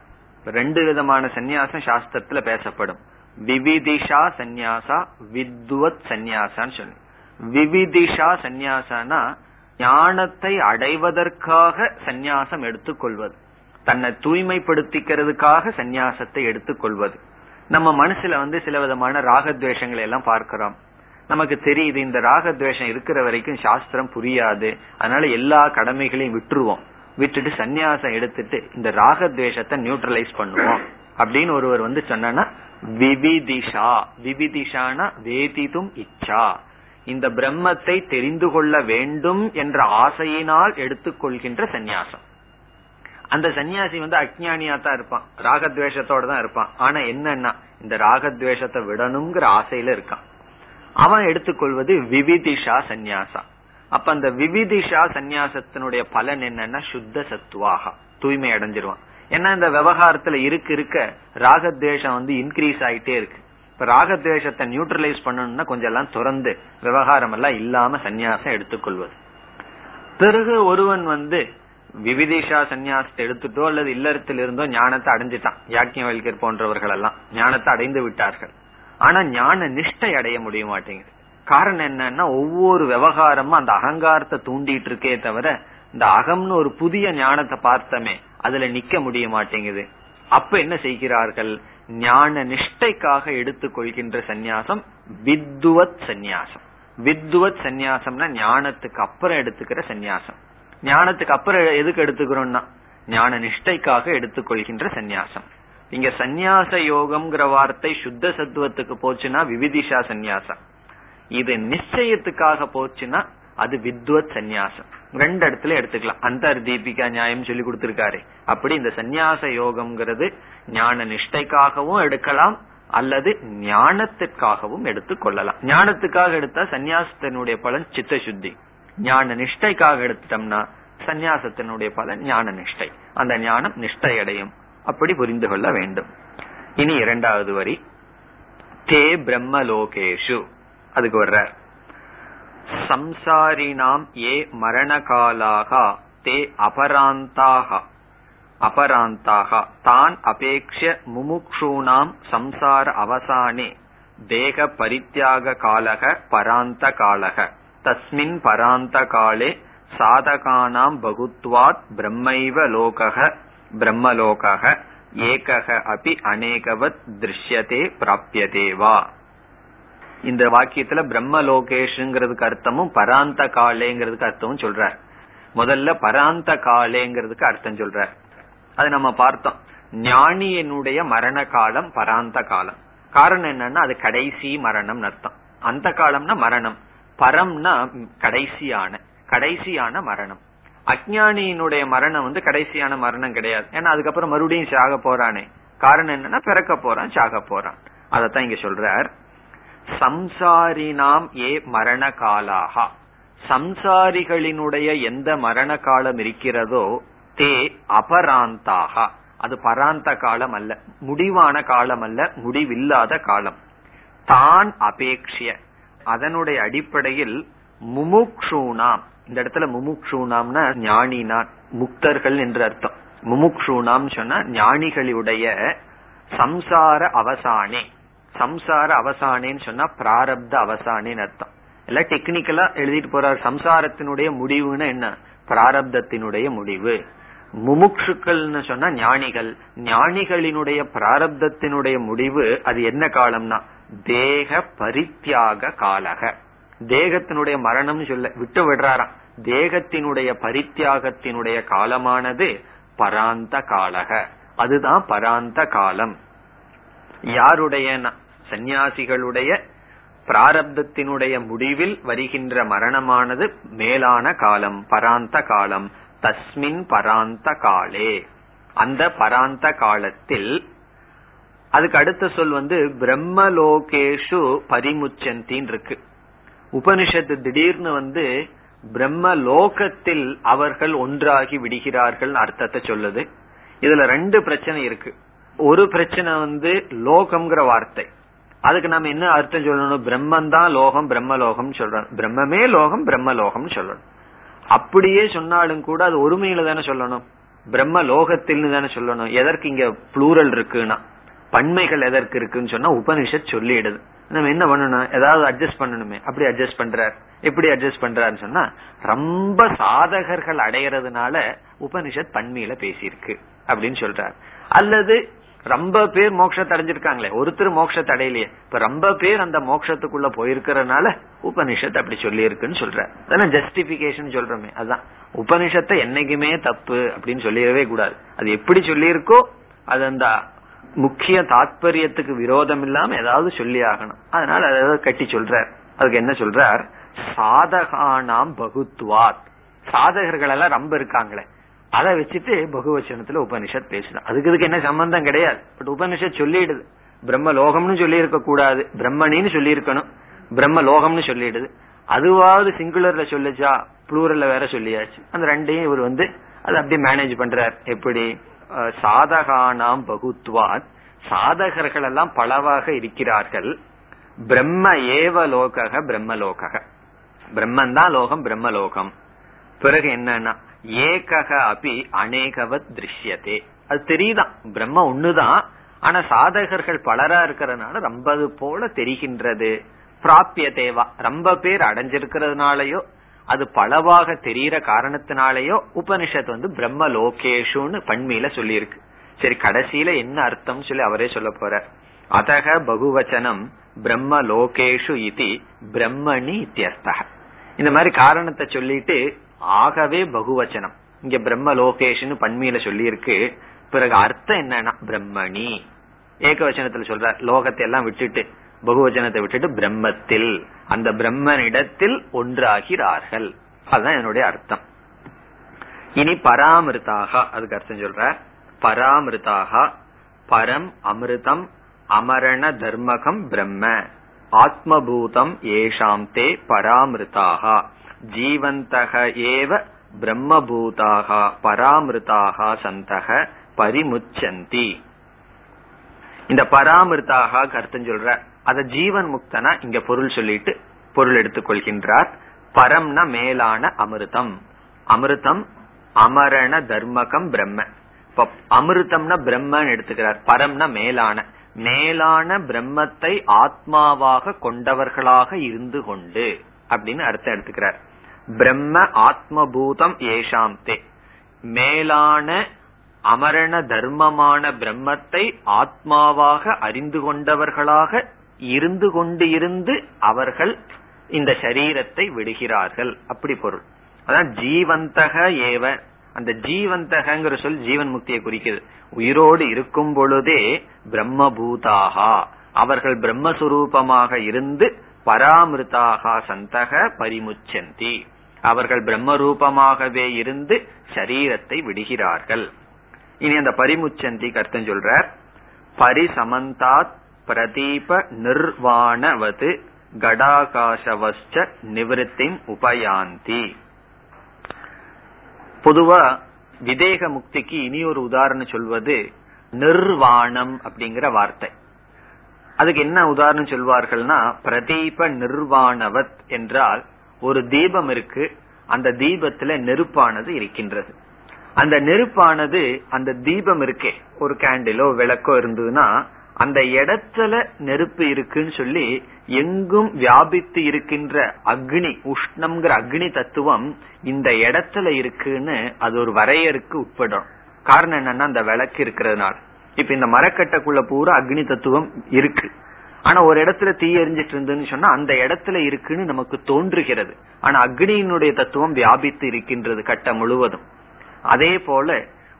ரெண்டு விதமான சந்நியாசம் சாஸ்திரத்துல பேசப்படும், விவிதிஷா சந்நியாசா வித்வத் சந்நியாசான்னு சொல்லு. விவிதிஷா சந்நியாசானா ஞானத்தை அடைவதற்காக சந்நியாசம் எடுத்துக்கொள்வது, தன்னை தூய்மைப்படுத்திக்கிறதுக்காக சந்நியாசத்தை எடுத்துக்கொள்வது. நம்ம மனசுல சில விதமான ராகத்வேஷங்களை எல்லாம் பார்க்கிறோம், நமக்கு தெரியுது இந்த ராகத்வேஷம் இருக்கிற வரைக்கும் சாஸ்திரம் புரியாது, அதனால எல்லா கடமைகளையும் விட்டுருவோம். விட்டுட்டு சந்நியாசம் எடுத்துட்டு இந்த ராகத்வேஷத்தை நியூட்ரலைஸ் பண்ணுவோம் அப்படின்னு ஒருவர் சொன்னா விவிதிஷா. விவிதிஷானா வேதிதும் இச்சா, இந்த பிரம்மத்தை தெரிந்து கொள்ள வேண்டும் என்ற ஆசையினால் எடுத்துக்கொள்கின்ற சந்நியாசம். அந்த சன்னியாசி அஞ்ஞானியா தான் இருப்பான், ராகத்வேஷத்தோட தான் இருப்பான். ஆனா என்னன்னா இந்த ராகத்வேஷத்தை விடணுங்கிற ஆசையில இருக்கான். அவன் எடுத்துக்கொள்வது விவிதிஷா சந்நியாசா. அப்ப அந்த விவிதிஷா சந்நியாசத்தினுடைய பலன் என்னன்னா சுத்த சத்துவாகா, தூய்மை அடைஞ்சிருவான். ஏன்னா இந்த விவகாரத்துல இருக்க ராகத்வேஷம் இன்க்ரீஸ் ஆயிட்டே இருக்கு. இப்ப ராகத்வேஷத்தை நியூட்ரலைஸ் பண்ணணும்னா கொஞ்சம் எல்லாம் துறந்து விவகாரம் எல்லாம் இல்லாம சந்நியாசம் எடுத்துக்கொள்வது. பிறகு ஒருவன் விவிதிஷா சந்நியாசத்தை எடுத்துட்டோ அல்லது இல்லறத்தில் இருந்தோ ஞானத்தை அடைஞ்சிட்டான். யாக்ஞவல்கியர் போன்றவர்கள் எல்லாம் ஞானத்தை அடைந்து விட்டார்கள். ஆனா ஞான நிஷ்டை அடைய முடிய மாட்டேங்குது. காரணம் என்னன்னா ஒவ்வொரு விவகாரமும் அந்த அகங்காரத்தை தூண்டிட்டு இருக்கே தவிர இந்த அகம்னு ஒரு புதிய ஞானத்தை பார்த்தமே அதுல நிக்க முடிய மாட்டேங்குது. அப்ப என்ன செய்கிறார்கள், ஞான நிஷ்டைக்காக எடுத்துக்கொள்கின்ற சந்நியாசம் வித்வத் சந்நியாசம். வித்வத் சந்நியாசம்னா ஞானத்துக்கு அப்புறம் எடுத்துக்கிற சந்நியாசம். ஞானத்துக்கு அப்புறம் எதுக்கு எடுத்துக்கிறோம்னா ஞான நிஷ்டைக்காக எடுத்துக்கொள்கின்ற சந்நியாசம். இங்க சந்நியாச யோகம்ங்கிற வார்த்தை சுத்த சத்துவத்துக்கு போச்சுன்னா விவிதிஷா சந்நியாசம், இது நிச்சயத்துக்காக போச்சுன்னா அது வித்வத் சந்நியாசம். ரெண்டு இடத்துல எடுத்துக்கலாம், அந்தர் தீபிகா நியாயம் சொல்லி கொடுத்திருக்காரு. அப்படி இந்த சந்நியாச யோகம்ங்கிறது ஞான நிஷ்டைக்காகவும் எடுக்கலாம் அல்லது ஞானத்திற்காகவும் எடுத்துக் கொள்ளலாம். ஞானத்துக்காக எடுத்தா சந்நியாசத்தினுடைய பலன் சித்த சுத்தி, ஞான நிஷ்டைக்காக எடுத்துட்டோம்னா சந்நியாசத்தினுடைய பலன் ஞான நிஷ்டை. அந்த ஞானம் நிஷ்டையடையும். அப்படி புரிந்து கொள்ள வேண்டும். இனி இரண்டாவது வரி, தே பிரம்மலோகேஷு. அதுக்கு வர்ற சம்சாரினாம் ஏ மரணகாலாக தே அபராந்தாக. அபராந்தாக தான் அபேக்ஷ முமுக்ஷூனாம் சம்சார அவசானே தேக பரித்யாக காலக பராந்த காலக தஸ்மின் பராந்த காலே சாதகானாம் பகுத்வாத் பிரம்மைவ லோகக பிரம்மலோகக ஏகக அபி அநேகவத் திருஷ்யதே பிராப்யதேவா. இந்த வாக்கியத்துல பிரம்மலோகேஷுங்கிறதுக்கு அர்த்தமும் பராந்த காலேங்கிறதுக்கு அர்த்தமும் சொல்ற. முதல்ல பராந்த காலேங்கிறதுக்கு அர்த்தம் சொல்ற. அது நம்ம பார்த்தோம். ஞானியனுடைய மரண காலம் பராந்த காலம். காரணம் என்னன்னா அது கடைசி மரணம் அர்த்தம். அந்த காலம்னா மரணம், பரம்னா கடைசியான, கடைசியான மரணம். அஞ்ஞானியினுடைய மரணம் வந்து கடைசியான மரணம் கிடையாது. ஏன்னா அதுக்கப்புறம் மறுபடியும் சாக போறானே. காரணம் என்னன்னா பிறக்க போறான், சாக போறான். அதத்தான் இங்க சொல்றார். சம்சாரினாம் ஏ மரண காலாக, சம்சாரிகளினுடைய எந்த மரண காலம் இருக்கிறதோ தே அபராந்தாக, அது பராந்த காலம் அல்ல, முடிவான காலம் அல்ல, முடிவில்லாத காலம். தான் அபேக்ஷிய அதனுடைய அடிப்படையில் முமுக்ஷூனாம். இந்த இடத்துல முமுக்ஷூனாம்னா ஞானினா முக்தர்கள் என்று அர்த்தம். முமுக்ஷூனாம் சொன்னா ஞானிகளுடைய சம்சார அவசானே. சம்சார அவசானேன்னு சொன்னா பிராரப்த அவசானேன்னு அர்த்தம். இல்ல டெக்னிக்கலா எழுதிட்டு போறார். சம்சாரத்தினுடைய முடிவுன்னு என்ன? பிராரப்தத்தினுடைய முடிவு. முமுக்ஷுக்கள்னு சொன்னா ஞானிகள். ஞானிகளினுடைய பிராரப்தத்தினுடைய முடிவு அது என்ன காலம்னா தேக பரித்யாக காலக. தேகத்தினுடைய மரணம் சொல்ல விட்டு விடுறாராம். தேகத்தினுடைய பரித்யாகத்தினுடைய காலமானது பராந்த காலக. அதுதான் பராந்த காலம். யாருடைய? சந்நியாசிகளுடைய பிராரப்தத்தினுடைய முடிவில் வருகின்ற மரணமானது மேலான காலம், பராந்த காலம். தஸ்மின் பராந்த காலே, அந்த பராந்த காலத்தில். அதுக்கு அடுத்த சொல் வந்து பிரம்மலோகேஷு பரிமுச்சந்தின் இருக்கு. உபனிஷத்து திடீர்னு வந்து பிரம்ம லோகத்தில் அவர்கள் ஒன்றாகி விடுகிறார்கள் அர்த்தத்தை சொல்லுது. இதுல ரெண்டு பிரச்சனை இருக்கு. ஒரு பிரச்சனை வந்து லோகம்ங்கிற வார்த்தை, அதுக்கு நம்ம என்ன அர்த்தம் சொல்லணும்? பிரம்மன் தான் லோகம், பிரம்மலோகம் சொல்றோம். பிரம்மே லோகம், பிரம்மலோகம் சொல்லணும். அப்படியே சொன்னாலும் கூட அது ஒருமையில தானே சொல்லணும், பிரம்ம லோகத்தில்னு தானே சொல்லணும். எதற்கு இங்க புளூரல் இருக்குன்னா, பன்மைகள் எதற்கு இருக்குன்னு சொன்னா உபனிஷத் சொல்லிடுது. நம்ம என்ன பண்ணணும்? ஏதாவது அட்ஜஸ்ட் பண்ணணுமே. அப்படி அட்ஜஸ்ட் பண்றார். எப்படி அட்ஜஸ்ட் பண்றாருன்னு சொன்னா ரொம்ப சாதகர்கள் அடையறதுனால உபனிஷத் பன்மையில பேசியிருக்கு அப்படின்னு சொல்றாரு. அல்லது ரொம்ப பேர் மோட்சத்தை அடைஞ்சிருக்காங்களே, ஒருத்தர் மோட்சத்தை அடையலையே, இப்ப ரொம்ப பேர் அந்த மோட்சத்துக்குள்ள போயிருக்கிறதுனால உபனிஷத் அப்படி சொல்லி இருக்குன்னு சொல்றாரு. அதெல்லாம் ஜஸ்டிபிகேஷன் சொல்றோமே. அதுதான் உபனிஷத்தை என்னைக்குமே தப்பு அப்படின்னு சொல்லிடவே கூடாது. அது எப்படி சொல்லியிருக்கோ அது அந்த முக்கிய தாத்பரியத்துக்கு விரோதம் இல்லாம ஏதாவது சொல்லி ஆகணும். அதனால அதாவது கட்டி சொல்றார். அதுக்கு என்ன சொல்றார்? சாதகானாம் பகுத்வாத், சாதகர்கள் எல்லாம் ரொம்ப இருக்காங்களே, அதை வச்சுட்டு பகுவச்சனத்துல உபனிஷத் பேசணும். அதுக்கு என்ன சம்பந்தம் கிடையாது. பட் உபனிஷத் சொல்லிடுது. பிரம்ம லோகம்னு சொல்லி இருக்க கூடாது, பிரம்மணின்னு சொல்லி இருக்கணும். பிரம்ம லோகம்னு சொல்லிடுது. அதுவாவது சிங்குலர்ல சொல்லிச்சா, புளூரல்ல வேற சொல்லியாச்சு. அந்த ரெண்டையும் இவர் வந்து அதை அப்படியே மேனேஜ் பண்றார். எப்படி? சாதகானாம் பகுத்வாத், சாதகர்கள் எல்லாம் பலவாக இருக்கிறார்கள். பிரம்ம ஏவ லோகக பிரம்மலோகக, பிரம்மன் தான் லோகம், பிரம்மலோகம். பிறகு என்னன்னா ஏகக அபி அநேகவத் திருஷ்யதே, அது தெரியுதான். பிரம்ம ஒண்ணுதான், ஆனா சாதகர்கள் பலரா இருக்கிறதுனால ரொம்ப அது போல தெரிகின்றது. பிராபிய தேவா, ரொம்ப பேர் அடைஞ்சிருக்கிறதுனாலயோ அது பலவாக தெரிகிற காரணத்தினாலேயோ உபனிஷத் வந்து பிரம்ம லோகேஷுன்னு பண்மையில சொல்லியிருக்கு. சரி, கடைசியில என்ன அர்த்தம் சொல்லி அவரே சொல்ல போறார். அதக பகுவச்சனம் பிரம்ம லோகேஷு இதி பிரம்மணி இத்தியர்த்தக. இந்த மாதிரி காரணத்தை சொல்லிட்டு ஆகவே பகுவச்சனம். இங்க பிரம்ம லோகேஷுன்னு பண்மையில சொல்லியிருக்கு. பிறகு அர்த்தம் என்னன்னா பிரம்மணி. ஏகவச்சனத்துல சொல்ற, லோகத்தை எல்லாம் விட்டுட்டு பகுவச்சனத்தை விட்டுட்டு பிரம்மத்தில், அந்த பிரம்மனிடத்தில் ஒன்றாகிறார்கள். அதுதான் என்னுடைய அர்த்தம். இனி பராமிருதாக, அதுக்கு அர்த்தம் சொல்ற. பராமிருதாக பரம் அமிர்தம் அமரண தர்மகம் பிரம்ம ஆத்மபூதம் ஏஷாம் தே பராமிருதாக ஜீவந்தக ஏவ பிரம்மபூதாக பராமிருதாக சந்தக பரிமுச்சந்தி. இந்த பராமிருதாக கருத்துன்னு சொல்ற அத ஜீவன் முக்தனா இங்க பொருள் சொல்லிட்டு பொருள் எடுத்துக்கொள்கின்றார். பரம்னா மேலான அமிர்தம், அமிர்தம் அமரண தர்மகம் பிரம்ம. இப்ப அமிர்தம்னா பிரம்மன்னு எடுத்துக்கிறார், பரம்னா மேலான. மேலான பிரம்மத்தை ஆத்மாவாக கொண்டவர்களாக இருந்து கொண்டு அப்படின்னு அர்த்தம் எடுத்துக்கிறார். பிரம்ம ஆத்மபூதம் ஏஷாம் தே, மேலான அமரண தர்மமான பிரம்மத்தை ஆத்மாவாக அறிந்து கொண்டவர்களாக இருந்து கொண்டு இருந்து அவர்கள் இந்த சரீரத்தை விடுகிறார்கள் அப்படி பொருள். அதான் ஜீவந்தக ஏவ, அந்த ஜீவந்தகங்கிற சொல் ஜீவன் முக்தியை குறிக்கிறது. உயிரோடு இருக்கும் பொழுதே பிரம்மபூதாகா அவர்கள் பிரம்மஸ்வரூபமாக இருந்து பராமிருதாக சந்தக பரிமுச்சந்தி அவர்கள் பிரம்மரூபமாகவே இருந்து சரீரத்தை விடுகிறார்கள். இனி அந்த பரிமுச்சந்தி கர்த்தன் சொல்றார், பரிசமந்தாத் பிரதீப நிர்வாணவது கடாகாசவச்ச நிவத்தி உபயாந்தி. பொதுவா விதேக முக்திக்கு இனி ஒரு உதாரணம் சொல்வது நிர்வாணம் அப்படிங்கிற வார்த்தை. அதுக்கு என்ன உதாரணம் சொல்வார்கள்னா, பிரதீப நிர்வாணவத் என்றால் ஒரு தீபம் இருக்கு, அந்த தீபத்துல நெருப்பானது இருக்கின்றது. அந்த நெருப்பானது அந்த தீபம் இருக்கே, ஒரு கேண்டிலோ விளக்கோ இருந்ததுன்னா அந்த இடத்துல நெருப்பு இருக்குன்னு சொல்லி எங்கும் வியாபித்து இருக்கின்ற அக்னி உஷ்ணம்ங்கிற அக்னி தத்துவம் இந்த இடத்துல இருக்குன்னு அது ஒரு வரையறுக்கு உட்படும். காரணம் என்னன்னா அந்த விளக்கு இருக்கிறதுனால. இப்ப இந்த மரக்கட்டைக்குள்ள பூரா அக்னி தத்துவம் இருக்கு, ஆனா ஒரு இடத்துல தீ எரிஞ்சிட்டு இருந்துன்னு சொன்னா அந்த இடத்துல இருக்குன்னு நமக்கு தோன்றுகிறது. ஆனா அக்னியினுடைய தத்துவம் வியாபித்து இருக்கின்றது கட்டை முழுவதும். அதே போல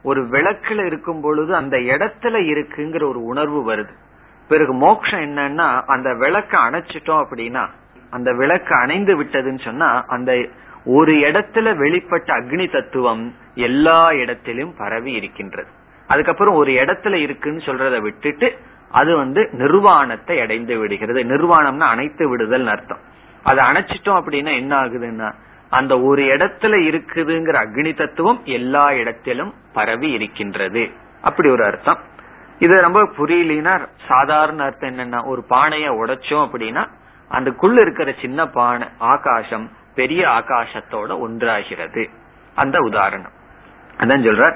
ஒரு விளக்குல இருக்கும் பொழுது அந்த இடத்துல இருக்குங்கிற ஒரு உணர்வு வருது. பிறகு மோட்சம் என்னன்னா, அந்த விளக்க அணைச்சிட்டோம் அப்படின்னா, அந்த விளக்கு அணைந்து விட்டதுன்னு சொன்னா அந்த ஒரு இடத்துல வெளிப்பட்ட அக்னி தத்துவம் எல்லா இடத்திலும் பரவி இருக்கின்றது. அதுக்கப்புறம் ஒரு இடத்துல இருக்குன்னு சொல்றதை விட்டுட்டு அது நிர்வாணத்தை அடைந்து விடுகிறது. நிர்வாணம்னா அணைத்து விடுதல் அர்த்தம். அதை அணைச்சிட்டோம் அப்படின்னா என்ன ஆகுதுன்னா, அந்த ஒரு இடத்துல இருக்குதுங்கிற அக்னி தத்துவம் எல்லா இடத்திலும் பரவி இருக்கின்றது அப்படி ஒரு அர்த்தம். இது ரொம்ப புரியலனா சாதாரண அர்த்தம் என்னன்னா, ஒரு பானைய உடைச்சோம் அப்படின்னா அதுக்குள்ள இருக்கிற சின்ன பானை ஆகாசம் பெரிய ஆகாசத்தோட ஒன்றாகிறது. அந்த உதாரணம் அதான் சொல்ற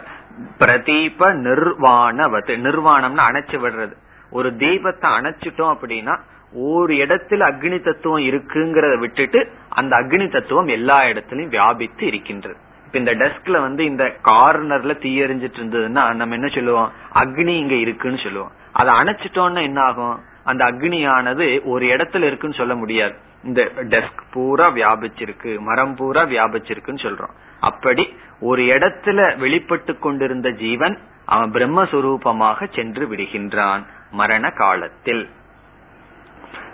பிரதீப நிர்வாணவத். நிர்வாணம்னா அணைச்சு விடுறது. ஒரு தீபத்தை அணைச்சிட்டோம் அப்படின்னா ஒரு இடத்துல அக்னி தத்துவம் இருக்குங்கிறத விட்டுட்டு அந்த அக்னி தத்துவம் எல்லா இடத்துலயும் வியாபித்து இருக்கின்றது. இப்ப இந்த டெஸ்க்ல இந்த கார்னர்ல தீ எரிஞ்சிட்டு இருந்ததுன்னா நம்ம என்ன சொல்லுவோம், அக்னி இங்க இருக்குன்னு சொல்லுவோம். அதை அணைச்சிட்டோம்னா என்ன ஆகும், அந்த அக்னியானது ஒரு இடத்துல இருக்குன்னு சொல்ல முடியாது. இந்த டெஸ்க் பூரா வியாபிச்சிருக்கு, மரம் பூரா வியாபிச்சிருக்குன்னு சொல்றோம். அப்படி ஒரு இடத்துல வெளிப்பட்டு கொண்டிருந்த ஜீவன் அவன் பிரம்மஸ்வரூபமாக சென்று விடுகின்றான் மரண காலத்தில்.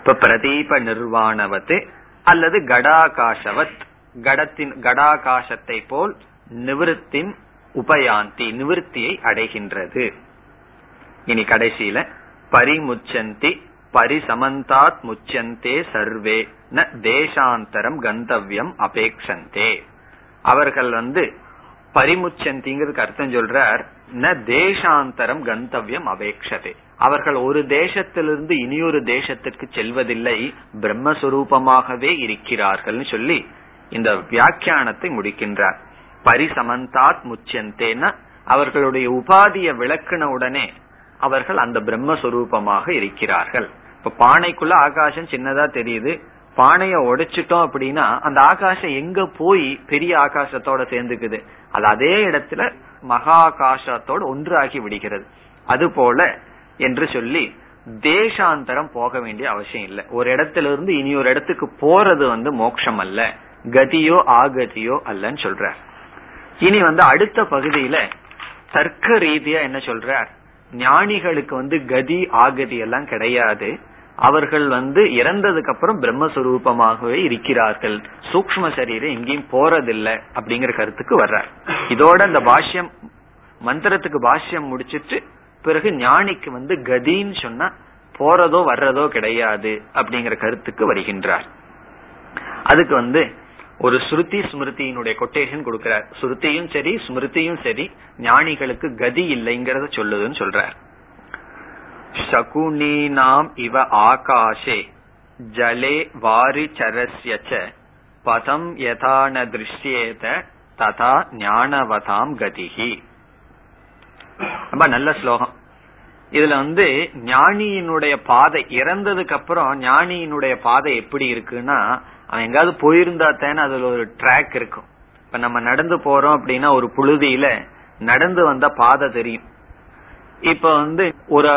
இப்ப பிரதீப நிர்வாணவத்து அல்லது கடாகாசவத், கடாகாசத்தை போல் நிவிருத்தின் உபயாந்தி நிவிருத்தியை அடைகின்றது. இனி கடைசியில பரிமுச்சந்தி பரிசமந்தாத் முச்சந்தே சர்வே ந தேசாந்தரம் கந்தவ்யம் அபேக்ஷந்தே. அவர்கள் பரிமுச்சந்திங்கிறதுக்கு அர்த்தம் சொல்றார், ந தேசாந்தரம் கந்தவ்யம் அபேக்ஷதே. அவர்கள் ஒரு தேசத்திலிருந்து இனியொரு தேசத்திற்கு செல்வதில்லை, பிரம்மஸ்வரூபமாகவே இருக்கிறார்கள் சொல்லி இந்த வியாக்கியானத்தை முடிக்கின்றார். பரிசமந்தாத் முச்சந்தேன அவர்களுடைய உபாதியை விளக்கின உடனே அவர்கள் அந்த பிரம்மஸ்வரூபமாக இருக்கிறார்கள். இப்ப பானைக்குள்ள ஆகாசம் சின்னதா தெரியுது, பானைய உடைச்சிட்டோம் அப்படின்னா அந்த ஆகாசம் எங்க போய் பெரிய ஆகாசத்தோட சேர்ந்துக்குது, அது அதே இடத்துல மகா ஆகாசத்தோடு ஒன்றாகி விடுகிறது. அதுபோல என்று சொல்லி தேசாந்தரம் போக வேண்டிய அவசியம் இல்லை. ஒரு இடத்துல இருந்து இனி ஒரு இடத்துக்கு போறது மோட்சம் அல்ல, கதியோ ஆகதியோ அல்லன்னு சொல்ற. இனி அடுத்த பகுதியில தர்க்க ரீதியா என்ன சொல்ற, ஞானிகளுக்கு கதி ஆகதி எல்லாம் கிடையாது, அவர்கள் இறந்ததுக்கு அப்புறம் பிரம்மஸ்வரூபமாகவே இருக்கிறார்கள், சூக்ம சரீரம் எங்கேயும் போறதில்லை அப்படிங்கிற கருத்துக்கு வர்றார். இதோட அந்த பாஷ்யம் மந்திரத்துக்கு பாஷ்யம் முடிச்சிட்டு பிறகு ஞானிக்கு கதின்னு சொன்னா போறதோ வர்றதோ கிடையாது அப்படிங்கிற கருத்துக்கு வருகின்றார். அதுக்கு ஒரு ஸ்ருதி ஸ்மிருதியினுடைய கொட்டேஷன் கொடுக்கிறார். ஸ்ருதியும் சரி ஸ்மிருதியும் சரி ஞானிகளுக்கு கதி இல்லைங்கிறத சொல்லுதுன்னு சொல்றார். சகுனி நாம் இவ ஆகாஷே ஜலே வாரி சரஸ்யச்ச பதம் யதான திருஷ்யேத ததா ஞானவதாம் கதிஹி. ரொம்ப நல்ல ஸ்லோகம். இதுல ஞானியினுடைய பாதை இறந்ததுக்கு அப்புறம் ஞானியினுடைய பாதை எப்படி இருக்குன்னா, அவன் எங்காவது போயிருந்தா தானே அதுல ஒரு ட்ராக் இருக்கும். இப்ப நம்ம நடந்து போறோம் அப்படின்னா ஒரு புழுதியில நடந்து வந்த பாதை தெரியும். இப்ப ஒரு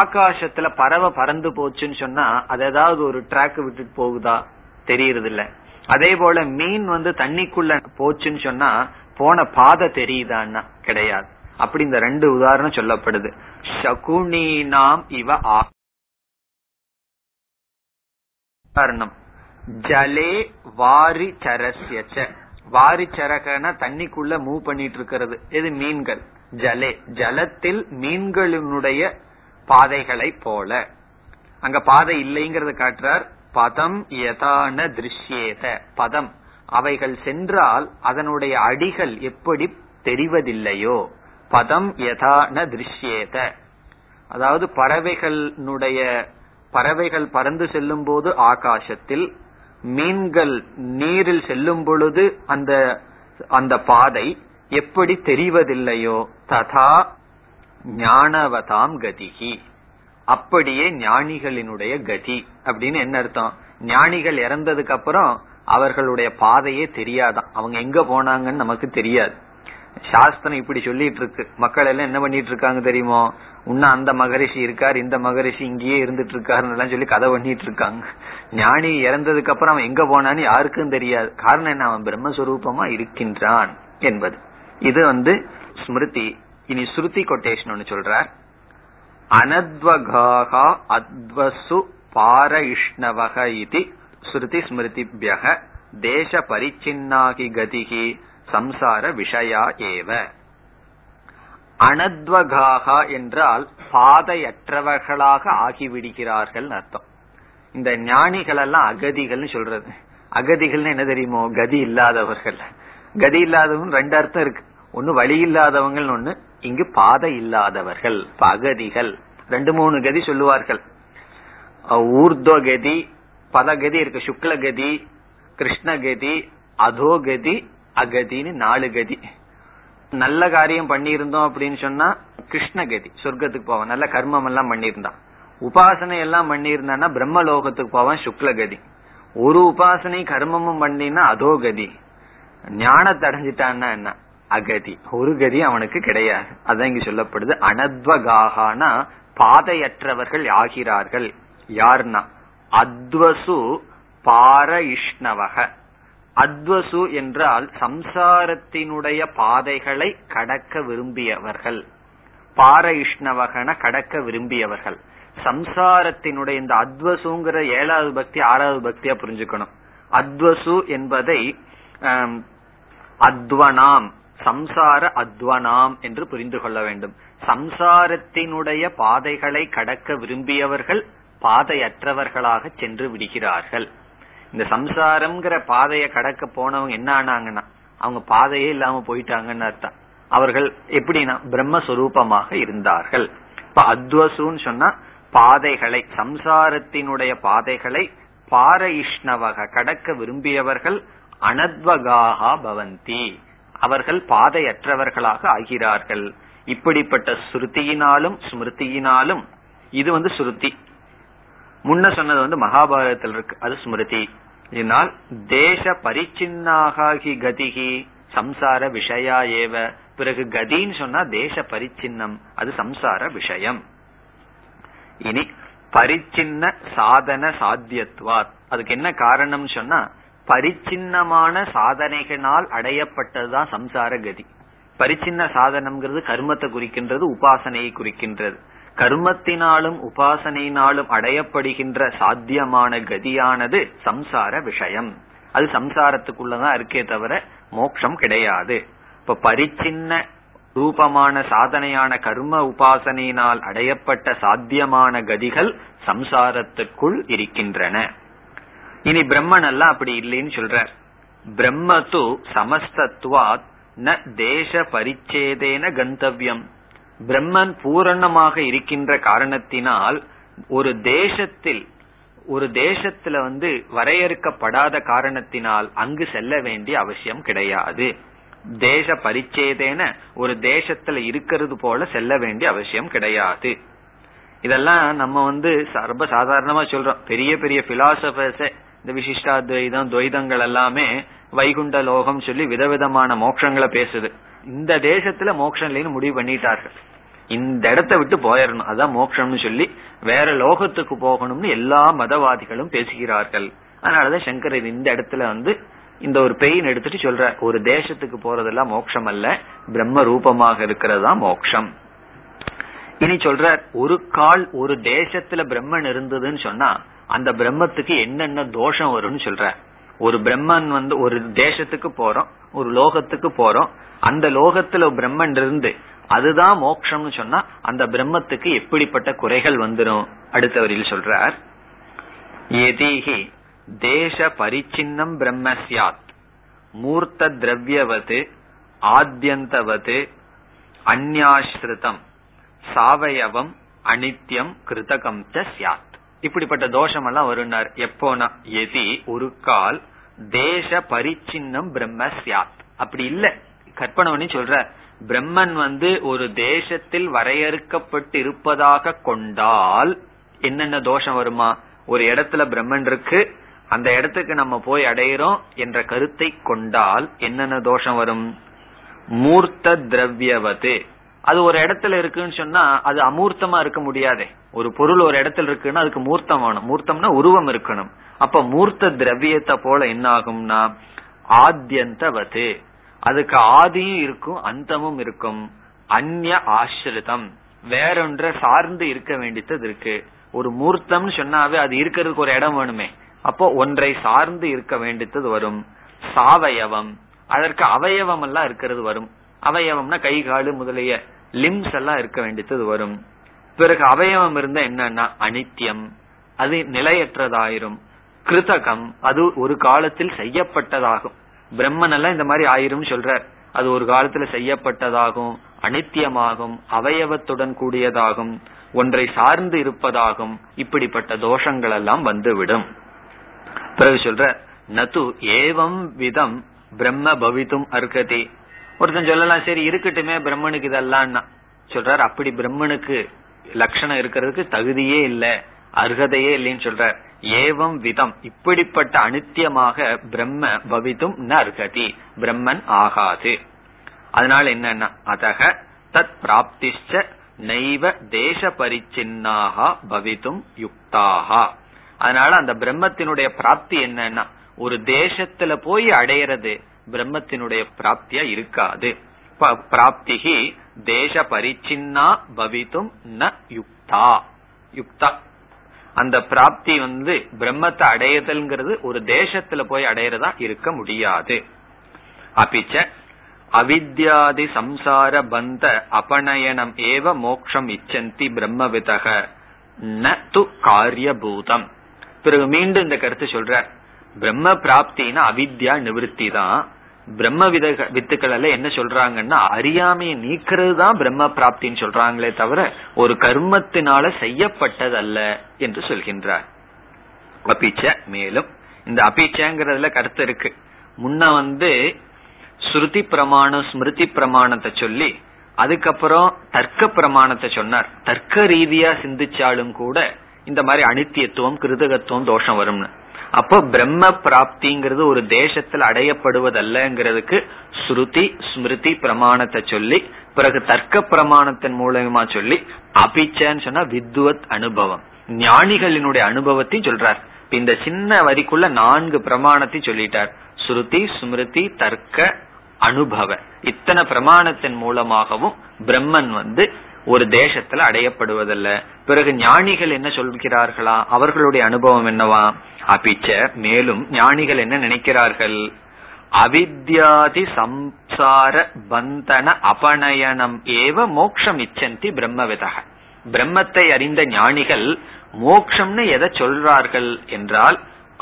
ஆகாசத்துல பறவை பறந்து போச்சுன்னு சொன்னா அது ஏதாவது ஒரு ட்ராக் விட்டுட்டு போகுதா, தெரியறது இல்ல. அதே போல மீன் தண்ணிக்குள்ள போச்சுன்னு சொன்னா போன பாதை தெரியுதான்னா கிடையாது. அப்படி இந்த ரெண்டு உதாரணம் சொல்லப்படுது. சகுனி நாம் இவ ஆரணம் ஜலே வாரி சரஸ்யச்ச. வாரி சரகன தண்ணிக்குள்ள மூவ் பண்ணிட்டு இருக்கிறது எது? மீன்கள். ஜலே ஜலத்தில் மீன்களினுடைய பாதைகளை போல. அங்க பாதை இல்லைங்கறத காட்டுறார். பதம் யதான திருஷ்யேத பதம், அவைகள் சென்றால் அதனுடைய அடிகள் எப்படி தெரிவதில்லையோ. பதம் யதான திருஷ்யேத, அதாவது பறவைகள் பறந்து செல்லும் போது ஆகாசத்தில், மீன்கள் நீரில் செல்லும் பொழுது அந்த அந்த பாதை எப்படி தெரிவதில்லையோ. ததா ஞானவதாம் கதிகி, அப்படியே ஞானிகளினுடைய கதி. அப்படின்னு என்ன அர்த்தம்? ஞானிகள் இறந்ததுக்கு அப்புறம் அவர்களுடைய பாதையே தெரியாதான். அவங்க எங்க போனாங்கன்னு நமக்கு தெரியாது. சாஸ்திரம் இப்படி சொல்லிட்டு இருக்கு. மக்கள் எல்லாம் என்ன பண்ணிட்டு இருக்காங்க தெரியுமோ? இன்னும் அந்த மகரிஷி இருக்காரு, இந்த மகரிஷி இங்கேயே இருந்துட்டு இருக்காருன்னு சொல்லி கதை பண்ணிட்டு இருக்காங்க. ஞானி இறந்ததுக்கு அப்புறம் அவன் எங்க போனான்னு யாருக்கும் தெரியாது. காரணம் என்ன? அவன் பிரம்மஸ்வரூபமா இருக்கின்றான் என்பது. இது ஸ்மிருதி. இனி ஸ்ருதி கொட்டேஷன் ஒன்னு சொல்றார். அனத்வகாஹா அத்வசு பாரயிஷ்ணவஹ இதி ஸ்ருதி ஸ்மிருதிப்யஹ தேச பரிச்சின்னாகி கதிஹி சம்சார விஷயா ஏவ. அனத்வகாஹா என்றால் பாதையற்றவர்களாக ஆகிவிடுகிறார்கள் அர்த்தம். இந்த ஞானிகள் எல்லாம் அகதிகள்னு சொல்றது. அகதிகள்னு என்ன தெரியுமோ? கதி இல்லாதவர்கள். கதி இல்லாதவங்க ரெண்டு அர்த்தம் இருக்கு. ஒன்னு வழி இல்லாதவங்க, ஒன்னு இங்கு பாதை இல்லாதவர்கள். அகதிகள் ரெண்டு மூணு கதி சொல்லுவார்கள். ஊர்தோ கதி, பல கதி இருக்கு. சுக்ல கதி, கிருஷ்ண கதி, அதோ கதி, அகதின்னு நாலு கதி. நல்ல காரியம் பண்ணியிருந்தோம் அப்படின்னு சொன்னா கிருஷ்ணகதி, சொர்க்கத்துக்கு போவான். நல்ல கர்மம் எல்லாம் பண்ணியிருந்தான், உபாசனை எல்லாம் பண்ணியிருந்தான்னா பிரம்மலோகத்துக்கு போவான், சுக்லகதி. ஒரு உபாசனை கர்மமும் பண்ணினா அதோ கதி. ஞானத்தை அடைஞ்சிட்டான்னா என்ன? அகதி. ஒரு கதி அவனுக்கு கிடையாது. அதான் இங்க சொல்லப்படுது. அனத்வகாகனா பாதையற்றவர்கள் ஆகிறார்கள். யாருன்னா அத்வசு பாரயிஷ்ணவக. அத்வசு என்றால் சம்சாரத்தினுடைய பாதைகளை கடக்க விரும்பியவர்கள். பாரயிஷ்ணவகன கடக்க விரும்பியவர்கள். சம்சாரத்தினுடைய இந்த அத்வசுங்கிற ஏழாவது பக்தி ஆறாவது பக்தியா புரிஞ்சுக்கணும். அத்வசு என்பதை அத்வனாம் சம்சார அத்வனாம் என்று புரிந்து கொள்ள வேண்டும். சம்சாரத்தினுடைய பாதைகளை கடக்க விரும்பியவர்கள் பாதையற்றவர்களாக சென்று விடுகிறார்கள். இந்த சம்சாரம்ங்கிற பாதையை கடக்க போனவங்க என்ன ஆனாங்கன்னா அவங்க பாதையே இல்லாம போயிட்டாங்கன்னு அர்த்தம். அவர்கள் எப்படின்னா பிரம்மஸ்வரூபமாக இருந்தார்கள். இப்ப அத்வசுன்னு சொன்னா பாதைகளை, சம்சாரத்தினுடைய பாதைகளை பாரயிஷ்ணவக கடக்க விரும்பியவர்கள் அனத்வகாஹா பவந்தி, அவர்கள் பாதையற்றவர்களாக ஆகிறார்கள். இப்படிப்பட்ட ஸ்ருதியினாலும் ஸ்மிருதியினாலும், இது ஸ்ருதி, முன்ன சொன்னது மகாபாரதத்தில் இருக்கு, அது ஸ்மிருதி. இதனால் தேச பரிச்சின்னாகி கதிகி சம்சார விஷயா ஏவ. பிறகு கதின்னு சொன்னா தேச பரிச்சின்னம், அது சம்சார விஷயம். இனி பரிச்சின்ன சாதன சாத்தியத்வாத், அதுக்கு என்ன காரணம் சொன்னா பரிச்சின்னமான சாதனைகளால் அடையப்பட்டதுதான் சம்சார கதி. பரிச்சின்ன சாதனம்ங்கிறது கர்மத்தை குறிக்கின்றது, உபாசனையை குறிக்கின்றது. கர்மத்தினாலும் உபாசனையினாலும் அடையப்படுகின்ற சாத்தியமான கதியானது சம்சார விஷயம். அது சம்சாரத்துக்குள்ளதான் இருக்கே தவிர மோட்சம் கிடையாது. இப்ப பரிச்சின்ன ரூபமான சாதனையான கர்ம உபாசனையினால் அடையப்பட்ட சாத்தியமான கதிகள் சம்சாரத்துக்குள் இருக்கின்றன. இனி பிரம்மன் எல்லாம் அப்படி இல்லைன்னு சொல்றார். பிரம்ம து சமஸ்தத்வாத் ந தேச பரிச்சேதேன கந்தவ்யம். பிரம்மன் பூரணமாக இருக்கின்ற காரணத்தினால் ஒரு தேசத்துல வரையறுக்கப்படாத காரணத்தினால் அங்கு செல்ல வேண்டிய அவசியம் கிடையாது. தேச பரிச்சேதேன ஒரு தேசத்துல இருக்கிறது போல செல்ல வேண்டிய அவசியம் கிடையாது. இதெல்லாம் நம்ம சர்வ சாதாரணமா சொல்றோம். பெரிய பெரிய பிலாசபர்ஸ் இந்த விசிஷ்டாத்வைதம் துவைதங்கள் எல்லாமே வைகுண்ட லோகம் சொல்லி விதவிதமான மோட்சங்களை பேசுது. இந்த தேசத்துல மோட்சம் இல்லைன்னு முடிவு பண்ணிட்டார்கள். இந்த இடத்த விட்டு போயிடணும், அதான் மோட்சம்னு சொல்லி வேற லோகத்துக்கு போகணும்னு எல்லா மதவாதிகளும் பேசுகிறார்கள். அதனாலதான் சங்கரர் இந்த இடத்துல இந்த ஒரு பெயின் எடுத்துட்டு சொல்ற, ஒரு தேசத்துக்கு போறதெல்லாம் மோட்சம் அல்ல, பிரம்ம ரூபமாக இருக்கிறதா மோட்சம். இனி சொல்ற, ஒரு கால் ஒரு தேசத்துல பிரம்மன் இருந்ததுன்னு சொன்னா அந்த பிரம்மத்துக்கு என்னென்ன தோஷம் வரும்னு சொல்ற. ஒரு பிரம்மன் ஒரு தேசத்துக்கு போறோம், ஒரு லோகத்துக்கு போறோம், அந்த லோகத்துல பிரம்மன் இருந்து அதுதான் மோட்சம்னு சொன்னா அந்த பிரம்மத்துக்கு எப்படிப்பட்ட குறைகள் வந்துரும் அடுத்த வரியில் சொல்றார். ஏதிஹி தேச பரிச்சின்னம் பிரம்ம ஸ்யாத் மூர்த்த திரவ்யவது ஆத்யந்தவது அந்யாஸ்ருதம் சாவயவம் அனித்யம் கிருதகம் ச ஸ்யாத். இப்படிப்பட்ட தோஷம் எல்லாம் வருனார். எப்போனா எதி ஒரு கால் தேச பரிச்சின்னம் பிரம்ம ஸ்யாத். அப்படி இல்ல, கற்பனை பண்ணி சொல்ற, பிரம்மன் ஒரு தேசத்தில் வரையறுக்கப்பட்டு இருப்பதாக கொண்டால் என்னென்ன தோஷம் வருமா? ஒரு இடத்துல பிரம்மன் இருக்கு, அந்த இடத்துக்கு நம்ம போய் அடையிறோம் என்ற கருத்தை கொண்டால் என்னென்ன தோஷம் வரும்? மூர்த்த திரவியவது, அது ஒரு இடத்துல இருக்குன்னு சொன்னா அது அமூர்த்தமா இருக்க முடியாதே. ஒரு பொருள் ஒரு இடத்துல இருக்குன்னா அதுக்கு மூர்த்தம் வேணும், மூர்த்தம்னா உருவம் இருக்கணும். அப்ப மூர்த்த திரவியத்தை போல என்ன ஆகும்னா ஆத்யந்தவது, அதுக்கு ஆதியும் இருக்கும் அந்தமும் இருக்கும். அந்நிய ஆசிரிதம், வேறொன்ற சார்ந்து இருக்க வேண்டியது இருக்கு. ஒரு மூர்த்தம்னு சொன்னாவே அது இருக்கிறதுக்கு ஒரு இடம் வேணுமே, அப்போ ஒன்றை சார்ந்து இருக்க வேண்டியது வரும். சாவயவம், அதற்கு அவயவம் எல்லாம் இருக்கிறது வரும். அவயவம்னா கை காலு முதலிய லிம்ஸ் எல்லாம் இருக்க வேண்டியது வரும். பிறகு அவயவம் இருந்தா என்னன்னா அனித்தியம், அது நிலையற்றதாயிரும். கிருதகம், அது ஒரு காலத்தில் செய்யப்பட்டதாகும். பிரம்மன் எல்லாம் இந்த மாதிரி ஆயிரும் சொல்ற, அது ஒரு காலத்துல செய்யப்பட்டதாகும், அனித்தியமாகும், அவயவத்துடன் கூடியதாகும், ஒன்றை சார்ந்து இருப்பதாகும். இப்படிப்பட்ட தோஷங்கள் எல்லாம் வந்துவிடும். பிறகு சொல்ற, நது ஏவம் விதம் பிரம்ம பவிதும் அர்ஹதி. ஒருத்தன் சொல்லலாம், சரி இருக்கட்டுமே பிரம்மனுக்கு இதெல்லாம் சொல்றார். அப்படி பிரம்மனுக்கு லட்சணம் இருக்கிறதுக்கு தகுதியே இல்ல, அர்ஹதையே இல்லைன்னு சொல்ற. ஏவம் விதம், இப்படிப்பட்ட அனித்தியமாக பிரம்ம பவிதும் ந அர்ஹதி, பிரம்மன் ஆகாது. அதனால என்னன்னா அதக தத் பிராப்திச்ச நைவ தேச பரிச்சின்னாக பவிதும் யுக்தாகா. அதனால அந்த பிரம்மத்தினுடைய பிராப்தி என்னன்னா ஒரு தேசத்துல போய் அடையிறது பிரம்மத்தினுடைய பிராப்தியா இருக்காது. பிராப்திகி தேச பரிச்சின்னா பவிதும் ந யுக்தா. யுக்தா அந்த பிராப்தி பிரம்மத்தை அடையதல்ங்கிறது ஒரு தேசத்துல போய் அடையறதா இருக்க முடியாது. அபிச்ச அவித்யாதி சம்சார பந்த அபநயனம் ஏவ மோக்ஷம் இச்சந்தி பிரம்மவிதக ந து காரியபூதம். பிறகு மீண்டும் இந்த கருத்து சொல்ற, பிரம்ம பிராப்தினா அவித்யா நிவர்த்தி தான். பிரம்ம வித்துக்கள் எல்லாம் என்ன சொல்றாங்கன்னா அறியாமையை நீக்கிறது தான் பிரம்ம பிராப்தின்னு சொல்றாங்களே தவிர ஒரு கர்மத்தினால செய்யப்பட்டதல்ல என்று சொல்கின்றார். அபிச்ச, மேலும் இந்த அபிச்சங்கிறதுல கருத்து இருக்கு. முன்ன ஸ்ருதி பிரமாணம் ஸ்மிருதி பிரமாணத்தை சொல்லி அதுக்கப்புறம் தர்க்க பிரமாணத்தை சொன்னார். தர்க்க ரீதியா சிந்திச்சாலும் கூட இந்த மாதிரி அனித்தியத்துவம் கிருதகத்துவம் தோஷம் வரும்னு. அப்போ பிரம்ம பிராப்திங்கிறது ஒரு தேசத்தில் அடையப்படுவதல்லங்கிறதுக்கு ஸ்ருதி ஸ்மிருதி பிரமாணத்தை சொல்லி பிறகு தர்க்க பிரமாணத்தின் மூலமா சொல்லி அபிச்சன்னு சொன்னா வித்வத் அனுபவம், ஞானிகளினுடைய அனுபவத்தையும் சொல்றார். இந்த சின்ன வரிக்குள்ள 4 பிரமாணத்தையும் சொல்லிட்டார். ஸ்ருதி ஸ்மிருதி தர்க்க அனுபவ, இத்தனை பிரமாணத்தின் மூலமாகவும் பிரம்மன் ஒரு தேசத்துல அடையப்படுவதில்ல. பிறகு ஞானிகள் என்ன சொல்கிறார்களா, அவர்களுடைய அனுபவம் என்னவா? அபிச்ச, மேலும் ஞானிகள் என்ன நினைக்கிறார்கள்? அவித்யாதி சம்சார பந்தன அபநயனம் ஏவ மோக்ஷம் இச்சந்தி பிரம்மவிதக. பிரம்மத்தை அறிந்த ஞானிகள் மோக்ஷம்னு எதை சொல்றார்கள் என்றால்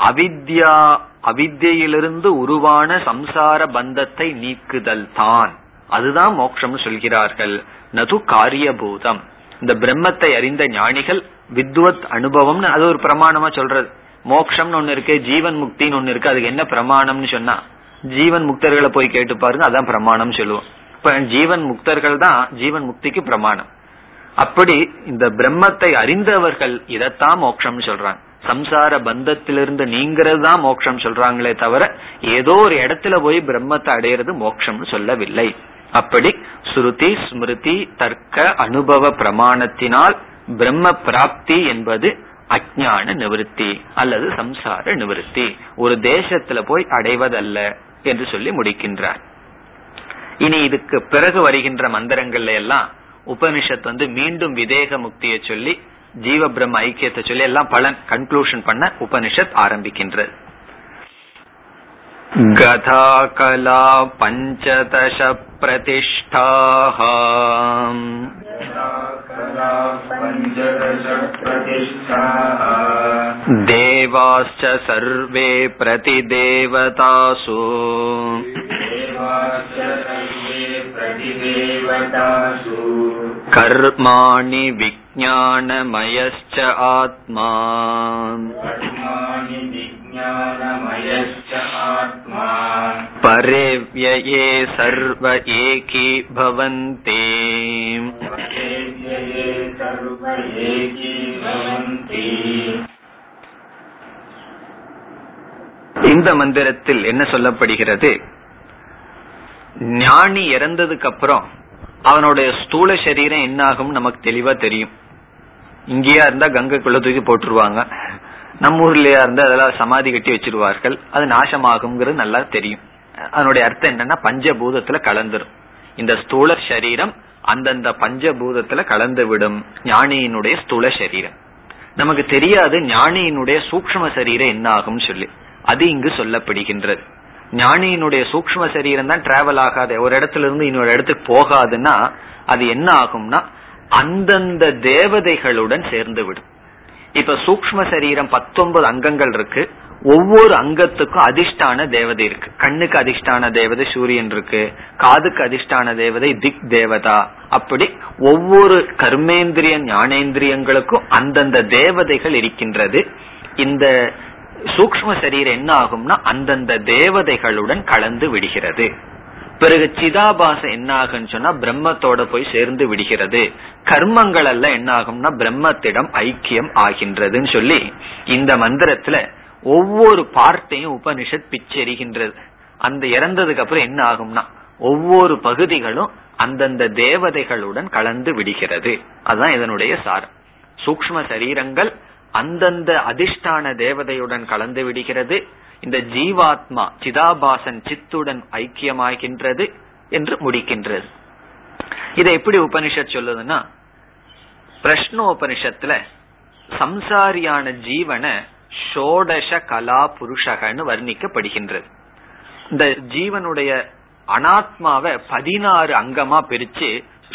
அவித்தியிலிருந்து உருவான சம்சார பந்தத்தை நீக்குதல் தான், அதுதான் மோட்சம் சொல்கிறார்கள். நது காரியபூதம். இந்த பிரம்மத்தை அறிந்த ஞானிகள் வித்வத் அனுபவம்னு அது ஒரு பிரமாணமா சொல்றது. மோட்சம்னு ஒண்ணு இருக்கு, ஜீவன் முக்தின்னு ஒண்ணு இருக்கு. அதுக்கு என்ன பிரமாணம்னு சொன்னா ஜீவன் முக்தர்களை போய் கேட்டு பாருங்க, அதான் பிரமாணம் சொல்லுவோம். இப்ப ஜீவன் முக்தர்கள் தான் ஜீவன் முக்திக்கு பிரமாணம். அப்படி இந்த பிரம்மத்தை அறிந்தவர்கள் இதத்தான் மோட்சம் சொல்றாங்க. சம்சார பந்தத்திலிருந்து நீங்கிறது தான் மோட்சம் சொல்றாங்களே தவிர ஏதோ ஒரு இடத்துல போய் பிரம்மத்தை அடையிறது மோட்சம் சொல்லவில்லை. அப்படி ஸ்ருதி ஸ்மிருதி தர்க்க அனுபவ பிரமாணத்தினால் பிரம்ம பிராப்தி என்பது அஜ்ஞான நிவர்த்தி அல்லது சம்சார நிவர்த்தி, ஒரு தேசத்துல போய் அடைவதல்ல என்று சொல்லி முடிக்கின்றார். இனி இதுக்கு பிறகு வருகின்ற மந்திரங்கள்ல எல்லாம் உபனிஷத் மீண்டும் விதேக முக்தியை சொல்லி ஜீவ பிரம்ம ஐக்கியத்தை சொல்லி எல்லாம் பலன் கன்க்ளூஷன் பண்ண உபனிஷத் ஆரம்பிக்கின்றது. கதா கலா பஞ்சதச பிரதிஷ்டாஹ தேவாஸ்ச சர்வே பிரதிதேவதாசு கர்மாணி விஞ்ஞானமயஸ்ச ஆத்மா பரேவ்யே சர்வ ஏகி பவந்தே. இந்த மந்திரத்தில் என்ன சொல்லப்படுகிறது? ஞானி இறந்ததுக்கு அப்புறம் அவனுடைய ஸ்தூல சரீரம் என்ன ஆகும் நமக்கு தெளிவா தெரியும். இங்கேயா இருந்தா கங்கைக்குள்ள தூக்கி போட்டுருவாங்க, நம்ம ஊர்லயா இருந்தா அதெல்லாம் சமாதி கட்டி வச்சிருவார்கள், அது நாசமாகுங்கிறது நல்லா தெரியும். அதனுடைய அர்த்தம் என்னன்னா பஞ்சபூதத்துல கலந்துரும். இந்த ஸ்தூல சரீரம் அந்தந்த பஞ்சபூதத்துல கலந்து விடும் ஞானியினுடைய ஸ்தூல சரீரம். நமக்கு தெரியாது ஞானியினுடைய சூக்ஷ்ம சரீரம் என்ன ஆகும் சொல்லி, அது இங்கு சொல்லப்படுகின்றது. ஞானியினுடைய சூக்ஷ்ம சரீரம் தான் டிராவல் ஆகாது, ஒரு இடத்துல இருந்து இன்னொரு இடத்துக்கு போகாதுன்னா அது என்ன ஆகும்னா அந்தந்த தேவதைகளுடன் சேர்ந்து விடும். இப்ப சூக்ஷ்ம சரீரம் 19 அங்கங்கள் இருக்கு, ஒவ்வொரு அங்கத்துக்கும் அதிஷ்டான தேவதை இருக்கு. கண்ணுக்கு அதிஷ்டான தேவதை சூரியன் இருக்கு, காதுக்கு அதிஷ்டான தேவதை திக் தேவதா. அப்படி ஒவ்வொரு கர்மேந்திரிய ஞானேந்திரியங்களுக்கும் அந்தந்த தேவதைகள் இருக்கின்றது. இந்த சூக்ஷ்ம சரீரம் என்ன ஆகும்னா அந்தந்த தேவதைகளுடன் கலந்து விடுகிறது. பிறகு சிதாபாசம் என்ன ஆகுன்னு சொன்னா பிரம்மத்தோட போய் சேர்ந்து விடுகிறது. கர்மங்கள் எல்லாம் என்ன ஆகும்னா பிரம்மத்திடம் ஐக்கியம் ஆகின்றதுன்னு சொல்லி இந்த மந்திரத்துல ஒவ்வொரு பார்ட்டையும் உபனிஷத் பிச்செறிகின்றது. அந்த இறந்ததுக்கு அப்புறம் என்ன ஆகும்னா ஒவ்வொரு பகுதிகளும் அந்தந்த தேவதைகளுடன் கலந்து விடுகிறது. அதுதான் இதனுடைய சாரம். சூக்ஷ்ம சரீரங்கள் அந்தந்த அதிஷ்டான தேவதையுடன் கலந்து விடுகிறது. இந்த ஜீவாத்மா சிதாபாசன் சித்துடன் ஐக்கியமாகின்றது என்று முடிக்கின்றது. இதை எப்படி உபனிஷத் சொல்லுதுன்னா, பிரஷ்னோபனிஷத்துல சம்சாரியான ஜீவனை ஷோடச கலா புருஷகன்னு வர்ணிக்கப்படுகின்றது. இந்த ஜீவனுடைய அனாத்மாவை 16 அங்கமா பிரிச்சு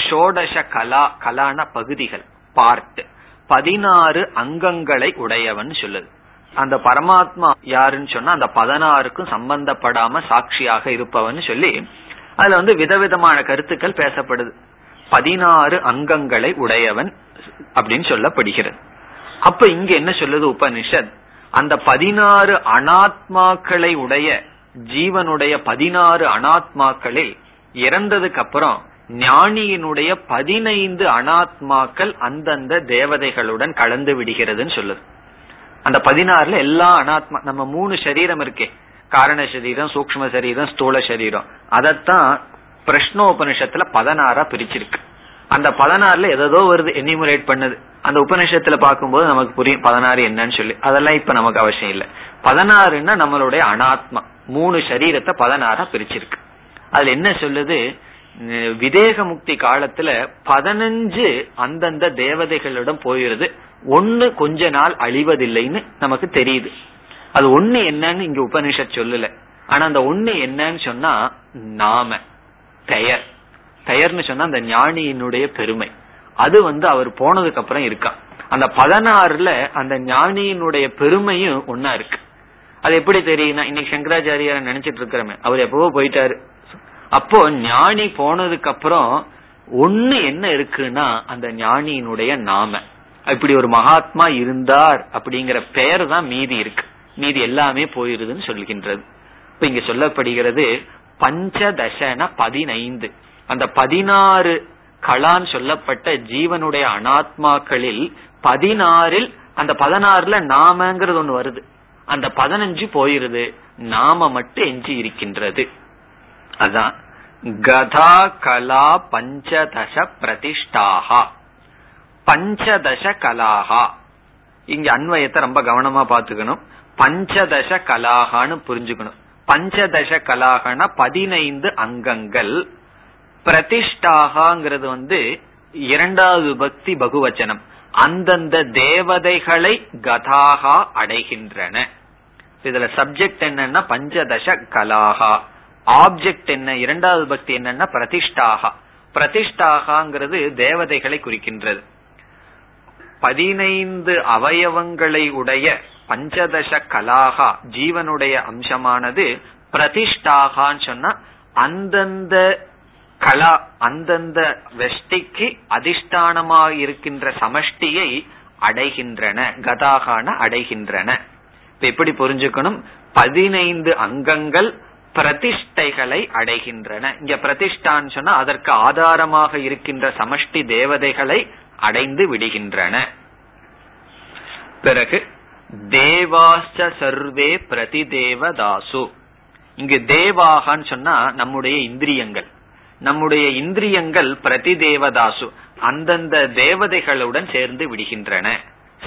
ஷோடச கலா, கலான பகுதிகள் பார்ட், 16 அங்கங்களை உடையவன் சொல்லுது. அந்த பரமாத்மா யாருன்னு சொன்னா அந்த 16க்கும் சம்பந்தப்படாம சாட்சியாக இருப்பவன் சொல்லி அதுல விதவிதமான கருத்துக்கள் பேசப்படுது. 16 அங்கங்களை உடையவன் அப்படின்னு சொல்லப்படுகிறது. அப்ப இங்க என்ன சொல்லுது உபனிஷத்? அந்த 16 அனாத்மாக்களை உடைய ஜீவனுடைய 16 அனாத்மாக்களில் இறந்ததுக்கு அப்புறம் ஞானியினுடைய 15 அனாத்மாக்கள் அந்தந்த தேவதைகளுடன் கலந்து விடுகிறதுன்னு சொல்லுது. அந்த 16ல எல்லா அனாத்மா, நம்ம 3 சரீரம் இருக்கே, காரண சரீரம், சூக்ஷ்ம சரீரம், ஸ்தூல சரீரம், அதத்தான் பிரஷ்னோபனிஷத்துல 16 பிரிச்சிருக்கு. அந்த 16ல ஏதோ வருது எனிமுலேட் பண்ணுது. அந்த உபநிஷத்துல பார்க்கும்போது நமக்கு புரியும் 16 என்னன்னு சொல்லி. அதெல்லாம் இப்ப நமக்கு அவசியம் இல்லை. 16ன்னா நம்மளுடைய அனாத்மா 3 சரீரத்தை 16 பிரிச்சிருக்கு. அதுல என்ன சொல்லுது? விதேக முக்தி காலத்துல 15 அந்தந்த தேவதைகளிடம் போயிருது, ஒண்ணு கொஞ்ச நாள் அழிவதில்லைன்னு நமக்கு தெரியுது. அது ஒண்ணு என்னன்னு இங்க உபனிஷத் சொல்லல. ஆனா அந்த ஒண்ணு என்னன்னு சொன்னா நாம பெயர், பெயர்னு சொன்னா அந்த ஞானியினுடைய பெருமை, அது அவர் போனதுக்கு அப்புறம் இருக்கான். அந்த 16ல அந்த ஞானியினுடைய பெருமையும் ஒன்னா இருக்கு. அது எப்படி தெரியும்னா, இன்னைக்கு சங்கராச்சாரியார நினைச்சிட்டு இருக்கிறமே அவர் எப்பவோ போயிட்டாரு. அப்போ ஞானி போனதுக்கு அப்புறம் ஒண்ணு என்ன இருக்குன்னா அந்த ஞானியினுடைய நாம, இப்படி ஒரு மகாத்மா இருந்தார் அப்படிங்கிற பெயர் தான் மீதி இருக்கு, மீதி எல்லாமே போயிருதுன்னு சொல்கின்றது. இப்ப இங்க சொல்லப்படுகிறது பஞ்சதசன 15, அந்த 16 களான் சொல்லப்பட்ட ஜீவனுடைய அனாத்மாக்களில் 16ல் அந்த 16ல நாமங்கிறது ஒண்ணு வருது, அந்த 15 போயிருது, நாம மட்டும் எஞ்சி இருக்கின்றது. அதான் கதா கலா பஞ்சதச பிரதிஷ்டாகா, பஞ்சதச கலாகா. இங்க அன்வயத்தை ரொம்ப கவனமா பாத்துக்கணும். பஞ்சதச கலாகான்னு புரிஞ்சுக்கணும். பஞ்சதச கலாகனா 15 அங்கங்கள். பிரதிஷ்டாகாங்கிறது இரண்டாவது பக்தி பகுவச்சனம், அந்தந்த தேவதைகளை கதாகா அடைகின்றன. இதுல சப்ஜெக்ட் என்னன்னா பஞ்சதச கலாகா, ஆப்ஜெக்ட் என்ன, இரண்டாவது பக்தி என்னன்னா பிரதிஷ்டாகா. பிரதிஷ்டாகாங்கிறது தேவதைகளை குறிக்கின்றது. 15 அவயவங்களை உடைய பஞ்சதச கலாகா ஜீவனுடைய அம்சமானது பிரதிஷ்டாகான்னு சொன்னா அந்தந்த கலா, அந்தந்த வெஷ்டிக்கு அதிஷ்டானமாக இருக்கின்ற சமஷ்டியை அடைகின்றன, கதாகான அடைகின்றன. இப்ப எப்படி புரிஞ்சுக்கணும், 15 அங்கங்கள் பிரதிஷ்டைகளை அடைகின்றன. இங்க பிரதிஷ்டான்னு சொன்னா அதற்கு ஆதாரமாக இருக்கின்ற சமஷ்டி தேவதைகளை அடைந்து விடுகின்றன. பிறகு தேவாச்ச சர்வே பிரதி தேவதாசு. இங்கு தேவாகான்னு சொன்னா நம்முடைய இந்திரியங்கள், நம்முடைய இந்திரியங்கள் பிரதி தேவதாசு அந்தந்த தேவதைகளுடன் சேர்ந்து விடுகின்றன.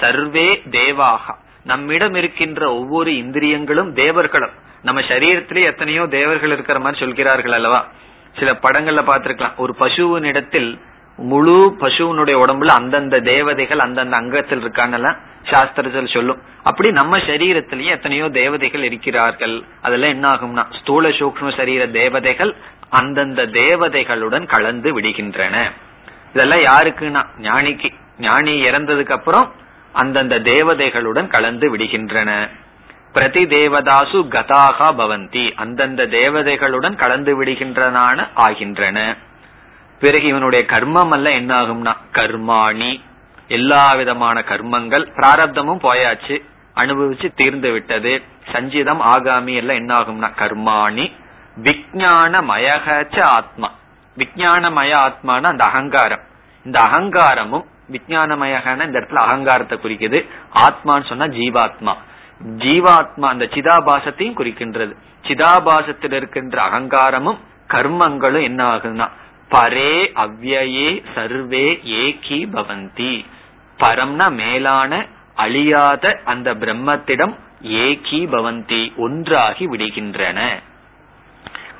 சர்வே தேவாகா, நம்மிடம் இருக்கின்ற ஒவ்வொரு இந்திரியங்களும் தேவர்களும். நம்ம சரீரத்திலே எத்தனையோ தேவர்கள் இருக்கிற மாதிரி சொல்கிறார்கள் அல்லவா. சில படங்கள்ல பாத்திருக்கலாம், ஒரு பசுவின் இடத்தில் முழு பசுவனுடைய உடம்புல அந்தந்த தேவதைகள் அந்தந்த அங்கத்தில் இருக்கான்னு சாஸ்திரத்தில் சொல்லும். அப்படி நம்ம சரீரத்திலேயே எத்தனையோ தேவதைகள் இருக்கிறார்கள். அதெல்லாம் என்ன ஆகும்னா ஸ்தூல சூக்ஷ்ம சரீர தேவதைகள் அந்தந்த தேவதைகளுடன் கலந்து விடுகின்றன. இதெல்லாம் யாருக்குன்னா ஞானிக்கு, ஞானி இறந்ததுக்கு அப்புறம் அந்தந்த தேவதைகளுடன் கலந்து விடுகின்றன. பிரதி தேவதாசு கதாகா பவந்தி, அந்தந்த தேவதைகளுடன் கலந்து விடுகின்றன ஆகின்றன. பிறகு இவனுடைய கர்மம் எல்லாம் என்ன ஆகும்னா கர்மாணி, எல்லா விதமான கர்மங்கள் பிராரப்தமும் போயாச்சு, அனுபவிச்சு தீர்ந்து விட்டது, சஞ்சிதம் ஆகாமி எல்லாம் என்ன ஆகும்னா கர்மாணி. விஞ்ஞானமயச்ச ஆத்மா, விஞ்ஞானமய ஆத்மான அந்த அகங்காரம், இந்த அகங்காரமும் விஞ்ஞானமயகான இந்த இடத்துல அகங்காரத்தை குறிக்குது. ஆத்மான்னு சொன்னா ஜீவாத்மா, ஜீவாத்மா அந்த சிதாபாசத்தையும் குறிக்கின்றது. சிதாபாசத்தில் இருக்கின்ற அகங்காரமும் கர்மங்களும் என்ன ஆகுதுன்னா பரே அவ்யே சர்வே ஏகி பவந்தி, பரம்னா மேலான அழியாத அந்த பிரம்மத்திடம் ஏகி பவந்தி ஒன்றாகி விடுகின்றன.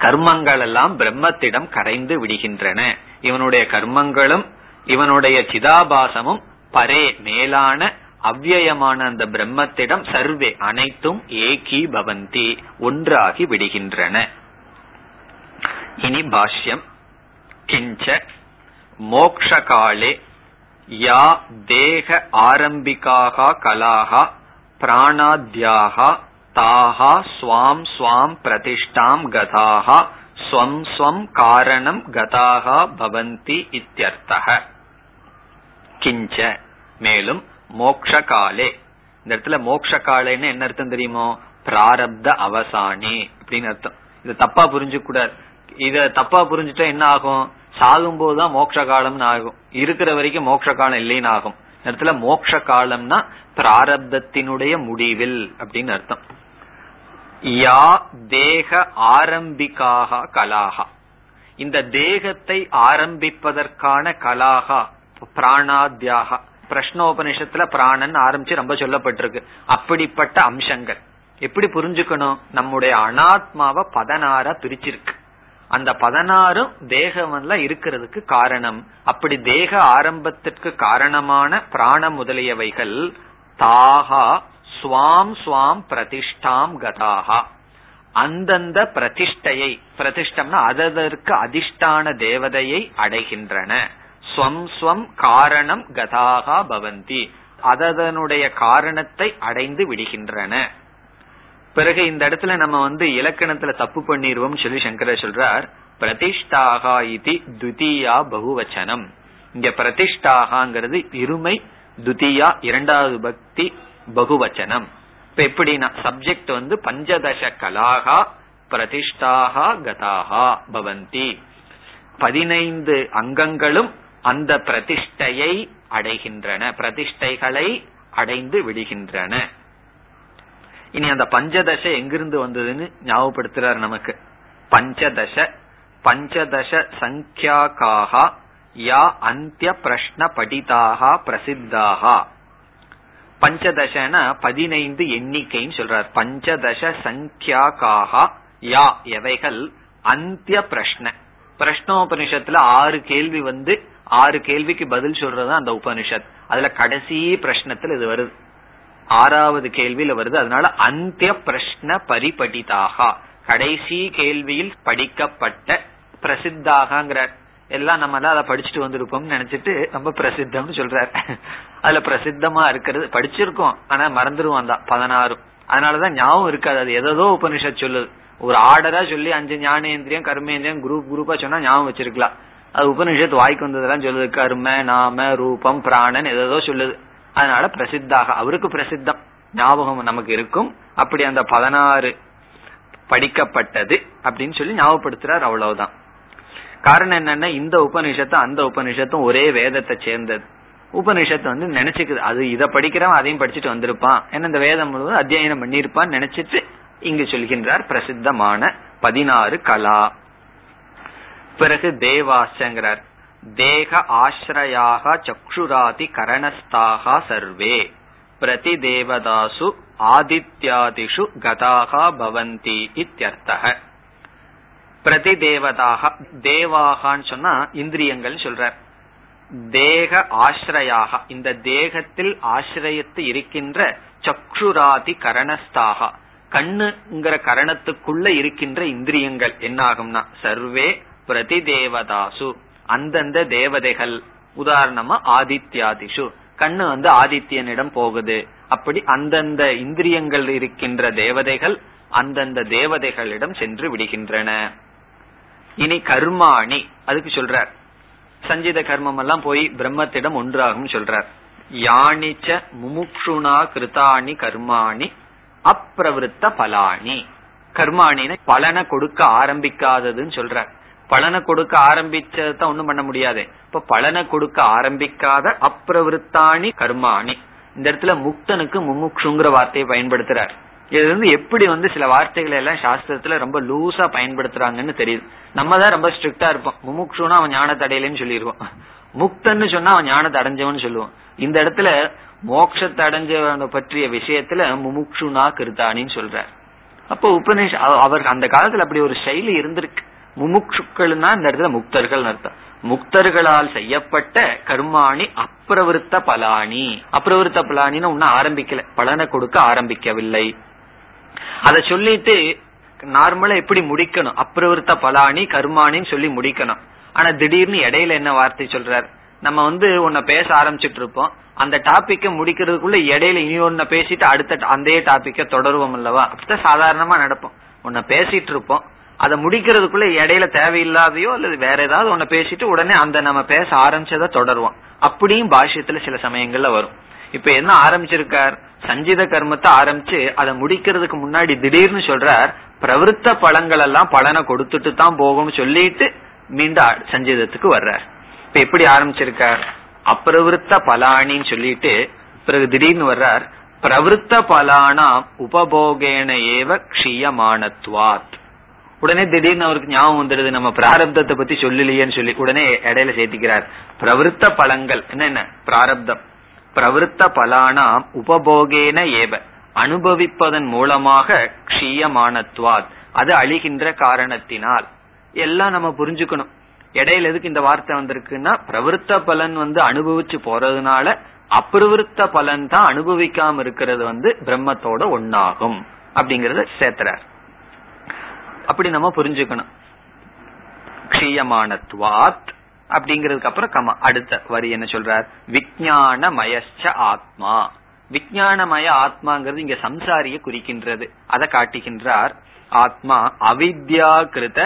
கர்மங்கள் எல்லாம் பிரம்மத்திடம் கரைந்து விடுகின்றன. இவனுடைய கர்மங்களும் இவனுடைய சிதாபாசமும் பரே மேலான அவ்யயமான அந்த பிரம்மத்திடம் சர்வே அனைத்தும் ஏகி பவந்தி ஒன்றாகி விடுகின்றன. இனி பாஷ்யம். கிஞ்ச மோக்ஷகாலே யா தேக ஆரம்பிகாக கலாக பிராணாத்யாக தாஹா ஸ்வாம் ஸ்வாம் பிரதிஷ்டாம் கதாக ஸ்வம் ஸ்வம் காரணம் கதாக பவந்தி இத்யர்த்தஹ. கிஞ்ச மேலும் மோக்ஷகாலே, இந்த இடத்துல மோக்ஷகாலேன்னு என்ன அர்த்தம் தெரியுமோ, பிராரப்த அவசானி அப்படின்னு அர்த்தம். இது தப்பா புரிஞ்சுக்கூடாது. இத தப்பா புரிஞ்சுட்டா என்ன ஆகும், சாகும் போதுதான் மோட்ச காலம்னு ஆகும், இருக்கிற வரைக்கும் மோட்ச காலம் இல்லைன்னு ஆகும். இடத்துல மோட்ச காலம்னா பிராரப்தத்தினுடைய முடிவில் அப்படின்னு அர்த்தம். யா தேக ஆரம்பிக்காக கலாகா, இந்த தேகத்தை ஆரம்பிப்பதற்கான கலாகா பிராணாத்யாக, பிரஷ்னோபனிஷத்துல பிராணன் ஆரம்பிச்சு ரொம்ப சொல்லப்பட்டிருக்கு. அப்படிப்பட்ட அம்சங்கள் எப்படி புரிஞ்சுக்கணும், நம்முடைய அனாத்மாவை 16 பிரிச்சிருக்கு. அந்த 16 தேகம்ல இருக்கிறதுக்கு காரணம். அப்படி தேக ஆரம்பத்திற்கு காரணமான பிராண முதலியவைகள் தாகா ஸ்வாம் ஸ்வாம் பிரதிஷ்டாம் கதாகா, அந்தந்த பிரதிஷ்டையை, பிரதிஷ்டம்னா அதற்கு அதிஷ்டான தேவதையை அடைகின்றன. ஸ்வம் ஸ்வம் காரணம் கதாகா பவந்தி, அதனுடைய காரணத்தை அடைந்து விடுகின்றன. பிறகு இந்த இடத்துல நம்ம வந்து இலக்கணத்துல தப்பு பண்ணிடுவோம் சொல்லி சங்கரர் சொல்றார். பிரதிஷ்டாகா இதி துதியா பகுவச்சனம். இங்க பிரதிஷ்டாகாங்கிறது இருமை, துதியா இரண்டாவது பக்தி, பகுவச்சனம். இப்ப எப்படின்னா சப்ஜெக்ட் வந்து பஞ்சதச கலாகா பிரதிஷ்டாகா கதாகா பவந்தி, 15 அங்கங்களும் அந்த பிரதிஷ்டையை அடைகின்றன, பிரதிஷ்டைகளை அடைந்து விடுகின்றன. இனி அந்த பஞ்சதசை எங்கிருந்து வந்ததுன்னு ஞாபகப்படுத்துறாரு நமக்கு. பஞ்சதச பஞ்சதச சங்கியாகாக யா அந்திய பிரஷ்ன படிதாக பிரசித்தாக. பஞ்சதசனா 15 எண்ணிக்கைன்னு சொல்றார். பஞ்சதச சங்கியாகாக யா எவைகள் அந்திய பிரஷ்ன, பிரஷ்னோபனிஷத்துல 6 கேள்வி வந்து 6 கேள்விக்கு பதில் சொல்றது அந்த உபனிஷத். அதுல கடைசி பிரஷ்னத்துல இது வருது, 6வது கேள்வியில வருது. அதனால அந்திய பிரஷ்ன பரிபடிதாக, கடைசி கேள்வியில் படிக்கப்பட்ட பிரசித்தாகங்கிற எல்லாம் நம்ம அதை படிச்சுட்டு வந்திருப்போம்னு நினைச்சிட்டு ரொம்ப பிரசித்தம்னு சொல்றாரு. அதுல பிரசித்தமா இருக்கிறது படிச்சிருக்கோம், ஆனா மறந்துருவான் தான் 16. அதனாலதான் ஞாபகம் இருக்காது. அது ஏதோ உபனிஷத் சொல்லுது, ஒரு ஆர்டரா சொல்லி 5 ஞானேந்திரியம் கர்மேந்திரியம் குரூப் குரூப்பா சொன்னா ஞாபகம் வச்சிருக்கலாம். அது உபனிஷத் வாய்க்கு வந்ததெல்லாம் சொல்லுது, கர்ம நாம ரூபம் பிராணன் ஏதோ சொல்லுது. அதனால பிரசித்தாக அவருக்கு பிரசித்தம் ஞாபகம் நமக்கு இருக்கும். அப்படி அந்த 16 படிக்கப்பட்டது அப்படின்னு சொல்லி ஞாபகப்படுத்துறாரு. அவ்வளவுதான். காரணம் என்னன்னா இந்த உபனிஷத்தும் அந்த உபனிஷத்தும் ஒரே வேதத்தை சேர்ந்தது. உபனிஷத்து வந்து நினைச்சுக்குது அது இதை படிக்கிறவன் அதையும் படிச்சுட்டு வந்திருப்பான், ஏன்னா இந்த வேதம் முழுவதும் அத்தியாயனம் பண்ணிருப்பான்னு நினைச்சிட்டு இங்கு சொல்கின்றார் பிரசித்தமான 16 கலா. பிறகு தேவாசங்கிறார், தேக ஆஸ்ரயாக சக்ஷுராதி கரணஸ்தாக சர்வே பிரதி தேவதாசு ஆதித்யாதிஷு கதாக பவந்தி இத்யர்த்தஹ. பிரதி தேவதாக, தேவாகான்னு சொன்னா இந்திரியங்கள் சொல்றார். தேக ஆஸ்ரயாக இந்த தேகத்தில் ஆசிரியத்து இருக்கின்ற சக்ஷுராதி கரணஸ்தாக கண்ணுங்கிற கரணத்துக்குள்ள இருக்கின்ற இந்திரியங்கள் என்னாகும்னா சர்வே பிரதி தேவதாசு அந்தந்த தேவதைகள். உதாரணமா ஆதித்யாதிஷு கண்ணு வந்து ஆதித்யனிடம் போகுது, அப்படி அந்தந்த இந்திரியங்கள் இருக்கின்ற தேவதைகள் அந்தந்த தேவதைகளிடம் சென்று விடுகின்றன. இனி கர்மாணி, அதுக்கு சொல்றார் சஞ்சித கர்மம் எல்லாம் போய் பிரம்மத்திடம் ஒன்றாகும் சொல்றார். யானிச்ச முமுக்ஷுனா கிருதாணி கர்மாணி அப்பிரவிருத்த பலானி. கர்மாணின பலனை கொடுக்க ஆரம்பிக்காததுன்னு சொல்றார். பலனை கொடுக்க ஆரம்பிச்சதான் ஒண்ணும் பண்ண முடியாது. இப்ப பலனை கொடுக்க ஆரம்பிக்காத அப்பிரவிருத்தாணி கர்மாணி. இந்த இடத்துல முக்தனுக்கு முமுக்ஷுங்கிற வார்த்தையை பயன்படுத்துறார். இது வந்து எப்படி வந்து சில வார்த்தைகளை எல்லாம் சாஸ்திரத்துல ரொம்ப லூசா பயன்படுத்துறாங்கன்னு தெரியுது. நம்ம தான் ரொம்ப ஸ்ட்ரிக்டா இருப்போம். முமுக்ஷுன்னா அவன் ஞானத்தை அடையலன்னு சொல்லிடுவோம், முக்தன்னு சொன்னா அவன் ஞானத்தை அடைஞ்சவன்னு சொல்லுவோம். இந்த இடத்துல மோட்சத்தை அடைஞ்சவனை பற்றிய விஷயத்துல முமுக்ஷுனா கிருத்தானின்னு சொல்றார். அப்போ உபநிஷ அவருக்கு அந்த காலத்துல அப்படி ஒரு செயலி இருந்திருக்கு. முமுக்ஷுக்கள்னா இந்த இடத்துல முக்தர்கள் அர்த்தம். முக்தர்களால் செய்யப்பட்ட கர்மாணி அப்பிரவிருத்த பலானி. அப்பிரவிருத்த பலானின்னு ஒன்னும் ஆரம்பிக்கல, பலனை கொடுக்க ஆரம்பிக்கவில்லை. அதை சொல்லிட்டு நார்மலா எப்படி முடிக்கணும், அப்பிரவிருத்த பலானி கர்மானின்னு சொல்லி முடிக்கணும். ஆனா திடீர்னு இடையில என்ன வார்த்தை சொல்றாரு, நம்ம வந்து உன்னை பேச ஆரம்பிச்சுட்டு இருப்போம், அந்த டாபிக்க முடிக்கிறதுக்குள்ள இடையில இனி ஒன்ன பேசிட்டு அடுத்த அந்த டாபிக்க தொடருவோம் அல்லவா, அப்படித்தான் சாதாரணமா நடப்போம். உன்னை பேசிட்டு இருப்போம், அதை முடிக்கிறதுக்குள்ள இடையில தேவையில்லாதையோ அல்லது வேற ஏதாவது ஒன்ன பேசிட்டு உடனே அந்த நம்ம பேச ஆரம்பிச்சதை தொடருவோம். அப்படியும் பாஷ்யத்துல சில சமயங்கள்ல வரும். இப்ப என்ன ஆரம்பிச்சிருக்கார், சஞ்சித கர்மத்தை ஆரம்பிச்சு அதை முடிக்கிறதுக்கு முன்னாடி திடீர்னு சொல்றார் பிரவிற்த்த பலன்கள் எல்லாம் பலனை கொடுத்துட்டு தான் போகும்னு சொல்லிட்டு மீண்டும் சஞ்சிதத்துக்கு வர்றார். இப்ப எப்படி ஆரம்பிச்சிருக்கார், அப்பிரவிற்த்த பலானின்னு சொல்லிட்டு பிறகு திடீர்னு வர்றார் பிரவிற்த்த பலானாம் உபபோகேன ஏவ க்ஷீயமானத்வாத். உடனே திடீர்னு அவருக்கு ஞாபகம் வந்துடுது நம்ம பிராரப்தத்தை பத்தி சொல்லலையேன்னு சொல்லி உடனே இடையில சேர்த்திக்கிறார் பிரவிற்த்த பலங்கள். என்ன பிராரப்தம், பிரவிற்த்த பலானாம் உபபோகேன ஏவ அனுபவிப்பதன் மூலமாக க்ஷீயமானத்வாத் அது அழிகின்ற காரணத்தினால். எல்லாம் நம்ம புரிஞ்சுக்கணும். இடையில எதுக்கு இந்த வார்த்தை வந்திருக்குன்னா பிரவிற்த்த பலன் வந்து அனுபவிச்சு போறதுனால அப்பிரவிற்த்த பலன் தான் அனுபவிக்காம இருக்கிறது வந்து பிரம்மத்தோட ஒன்னாகும் அப்படிங்கறத சேர்த்துறார். அப்படி நம்ம புரிஞ்சுக்கணும். க்ஷீயமானத்வாத் அப்படிங்கிறதுக்கு அப்புறம் அடுத்த வரி என்ன சொல்றார், விஞ்ஞானமயச்ச ஆத்மா. விஞ்ஞானமய ஆத்மாங்கிறது இங்க சம்சாரியை குறிக்கின்றது. அதை காட்டுகின்றார். ஆத்மா அவித்யா கிருத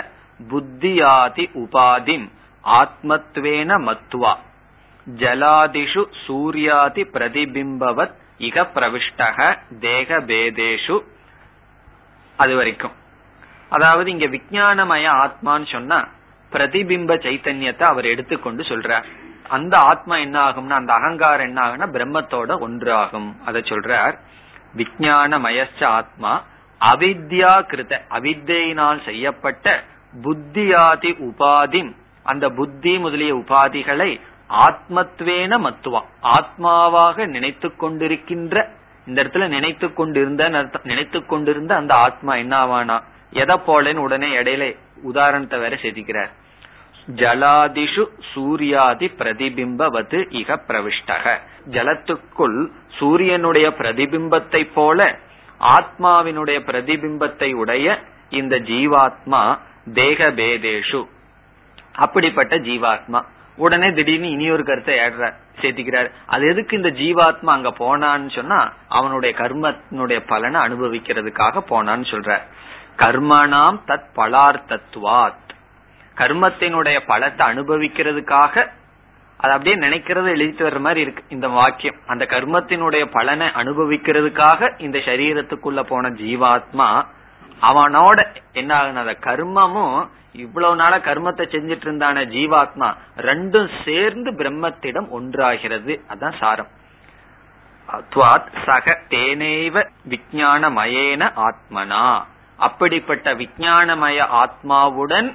புத்தியாதி உபாதிம் ஆத்மத்வேன மத்வா ஜலாதிஷு சூர்யாதி பிரதிபிம்பவத் இக பிரவிஷ்டக தேக பேதேஷு. அது வரைக்கும் அதாவது இங்க விஞ்ஞானமய ஆத்மான்னு சொன்னா பிரதிபிம்ப சைத்தன்யத்தை அவர் எடுத்துக்கொண்டு சொல்றார். அந்த ஆத்மா என்ன ஆகும்னா, அந்த அகங்காரம் என்ன ஆகும்னா பிரம்மத்தோட ஒன்று ஆகும். அதை சொல்றார். விஞ்ஞானமயச்ச ஆத்மா அவித்யா கிருத அவித்தையினால் செய்யப்பட்ட புத்தியாதி உபாதி அந்த புத்தி முதலிய உபாதிகளை ஆத்மத்வேன மத்துவா ஆத்மாவாக நினைத்து கொண்டிருக்கின்ற, இந்த இடத்துல நினைத்து கொண்டிருந்த அந்த ஆத்மா என்னவானா, எதை போலன்னு உடனே இடையில உதாரணத்தை வேற சேர்த்திக்கிறார். ஜலாதிஷு சூர்யாதி பிரதிபிம்பவது இக பிரவிஷ்டக ஜலத்துக்குள் சூரியனுடைய பிரதிபிம்பத்தை போல ஆத்மாவினுடைய பிரதிபிம்பத்தை உடைய இந்த ஜீவாத்மா தேகபேதேஷு அப்படிப்பட்ட ஜீவாத்மா. உடனே திடீர்னு இனியொரு கருத்தை சேர்த்திக்கிறார். அது எதுக்கு இந்த ஜீவாத்மா அங்க போனான்னு சொன்னா அவனுடைய கர்மத்தினுடைய பலனை அனுபவிக்கிறதுக்காக போனான்னு சொல்ற. கர்மணாம் தத் பலார்த்தத்வாத் கர்மத்தினுடைய பலத்தை அனுபவிக்கிறதுக்காக அது அப்படியே நினைக்கிறது எழுதிட்டு வர்ற மாதிரி இருக்கு இந்த வாக்கியம். அந்த கர்மத்தினுடைய பலனை அனுபவிக்கிறதுக்காக இந்த சரீரத்துக்குள்ள போன ஜீவாத்மா அவனோட என்ன ஆகுன, கர்மமும் இவ்வளவு நாள கர்மத்தை செஞ்சிட்டு இருந்தான ஜீவாத்மா ரெண்டும் சேர்ந்து பிரம்மத்திடம் ஒன்றாகிறது. அதான் சாரம். சக தேனேவ விஞ்ஞானமயேன ஆத்மனா அப்படிப்பட்ட விஞ்ஞானமய ஆத்மாவுடன்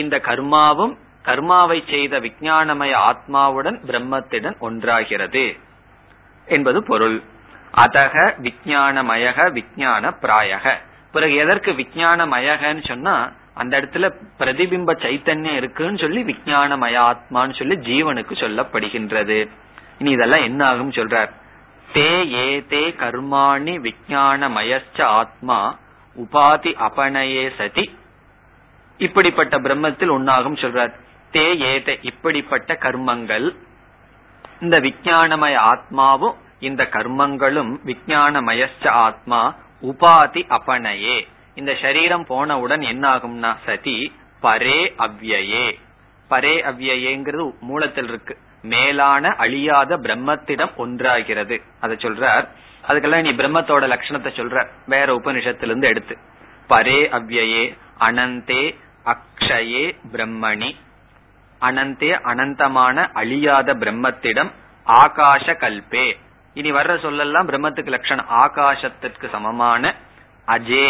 இந்த கர்மாவும் கர்மாவை செய்த விஞ்ஞானமய ஆத்மாவுடன் பிரம்மத்திடம் ஒன்றாகிறது என்பது பொருள். அதக விஞ்ஞானமயக விஞ்ஞான பிராயக. பிறகு எதற்கு விஞ்ஞானமயகன்னு சொன்னா, அந்த இடத்துல பிரதிபிம்ப சைத்தன்யம் இருக்குன்னு சொல்லி விஞ்ஞானமய ஆத்மான்னு சொல்லி ஜீவனுக்கு சொல்லப்படுகின்றது. இனி இதெல்லாம் என்ன ஆகும் சொல்றார். தே ஏ தே கர்மாணி விஞ்ஞானமயச்ச ஆத்மா உபாதி அபனயே சதி இப்படிப்பட்ட பிரம்மத்தில் ஒன்னாகும் சொல்றார். தே ஏ தே இப்படிப்பட்ட கர்மங்கள் இந்த விஞ்ஞானமய ஆத்மாவும் இந்த கர்மங்களும் விஞ்ஞானமயச்ச ஆத்மா உபாதி அபனயே இந்த சரீரம் போனவுடன் என்ன ஆகும்னா சதி பரே அவ்யயே. பரே அவ்யயேங்கிறது மூலத்தில் இருக்கு, மேலான அழியாத பிரம்மத்திடம் ஒன்றாகிறது. அதை சொல்றார். அதுக்கெல்லாம் நீ பிரம்மத்தோட லட்சணத்தை சொல்ற வேற உபனிஷத்திலிருந்து எடுத்து பரே அவ்யயே அனந்தே அக்ஷயே பிரம்மணி அனந்தே அனந்தமான அழியாத பிரம்மத்திடம் ஆகாஷ கல்பே இனி வர்ற சொல்லலாம் பிரம்மத்துக்கு லட்சணம் ஆகாசத்திற்கு சமமான அஜே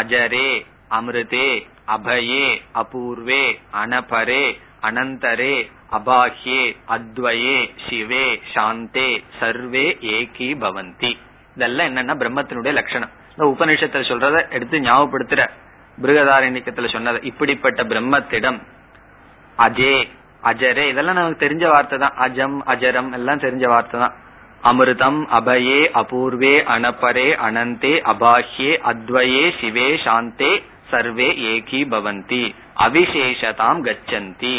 அஜரே அமிர்தே அபயே அபூர்வே அனபரே அனந்தரே அபாஹ்யே அத்வயே சிவே சாந்தே சர்வே ஏகி பவந்தி. இதெல்லாம் என்னன்னா பிரம்மத்தினுடைய லட்சணம். இந்த உபநிஷத்துல சொல்றத எடுத்து ஞாபகப்படுத்துற பிருகதாரண்யத்துல சொன்னது இப்படிப்பட்ட பிரம்மத்திடம் அஜே அஜரே இதெல்லாம் நமக்கு தெரிஞ்ச வார்த்தை தான். அஜம் அஜரம் எல்லாம் தெரிஞ்ச வார்த்தை தான். அமிர்தம் அபயே அபூர்வே அனபரே அனந்தே அபாஹ்யே அத்வயே சிவே சாந்தே சர்வே ஏகி பவந்தி அவிசேஷதாம் கச்சந்தி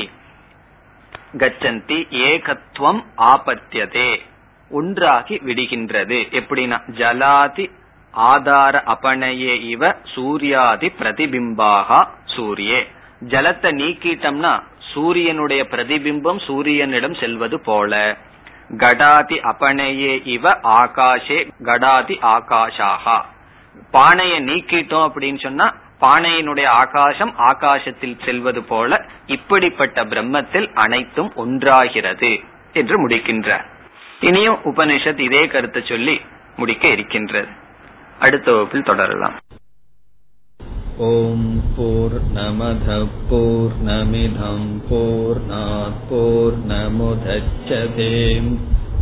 கச்சந்தி ஏகத்துவம் ஆபத்தியதே ஒன்றாகி விடுகின்றது. எப்படின்னா ஜலாதி ஆதார அபனயே இவ சூர்யாதி பிரதிபிம்பாக சூரியே ஜலத்தை நீக்கிட்டம்னா சூரியனுடைய பிரதிபிம்பம் சூரியனிடம் செல்வது போல கடாதி அபனயே இவ ஆகாஷே கடாதி ஆகாஷாகா பானையை நீக்கிட்டோம் அப்படின்னு சொன்னா பானையினுடைய ஆகாசம் ஆகாசத்தில் செல்வது போல இப்படிப்பட்ட பிரம்மத்தில் அனைத்தும் ஒன்றாகிறது என்று முடிக்கின்றார். இனியும் உபனிஷத் இதே கருத்தை சொல்லி முடிக்க இருக்கின்றது. அடுத்த வகுப்பில் தொடரலாம். ஓம் பூர்ணமத பூர்ணமிதம் பூர்ணாத் பூர்ணமுதச்யதே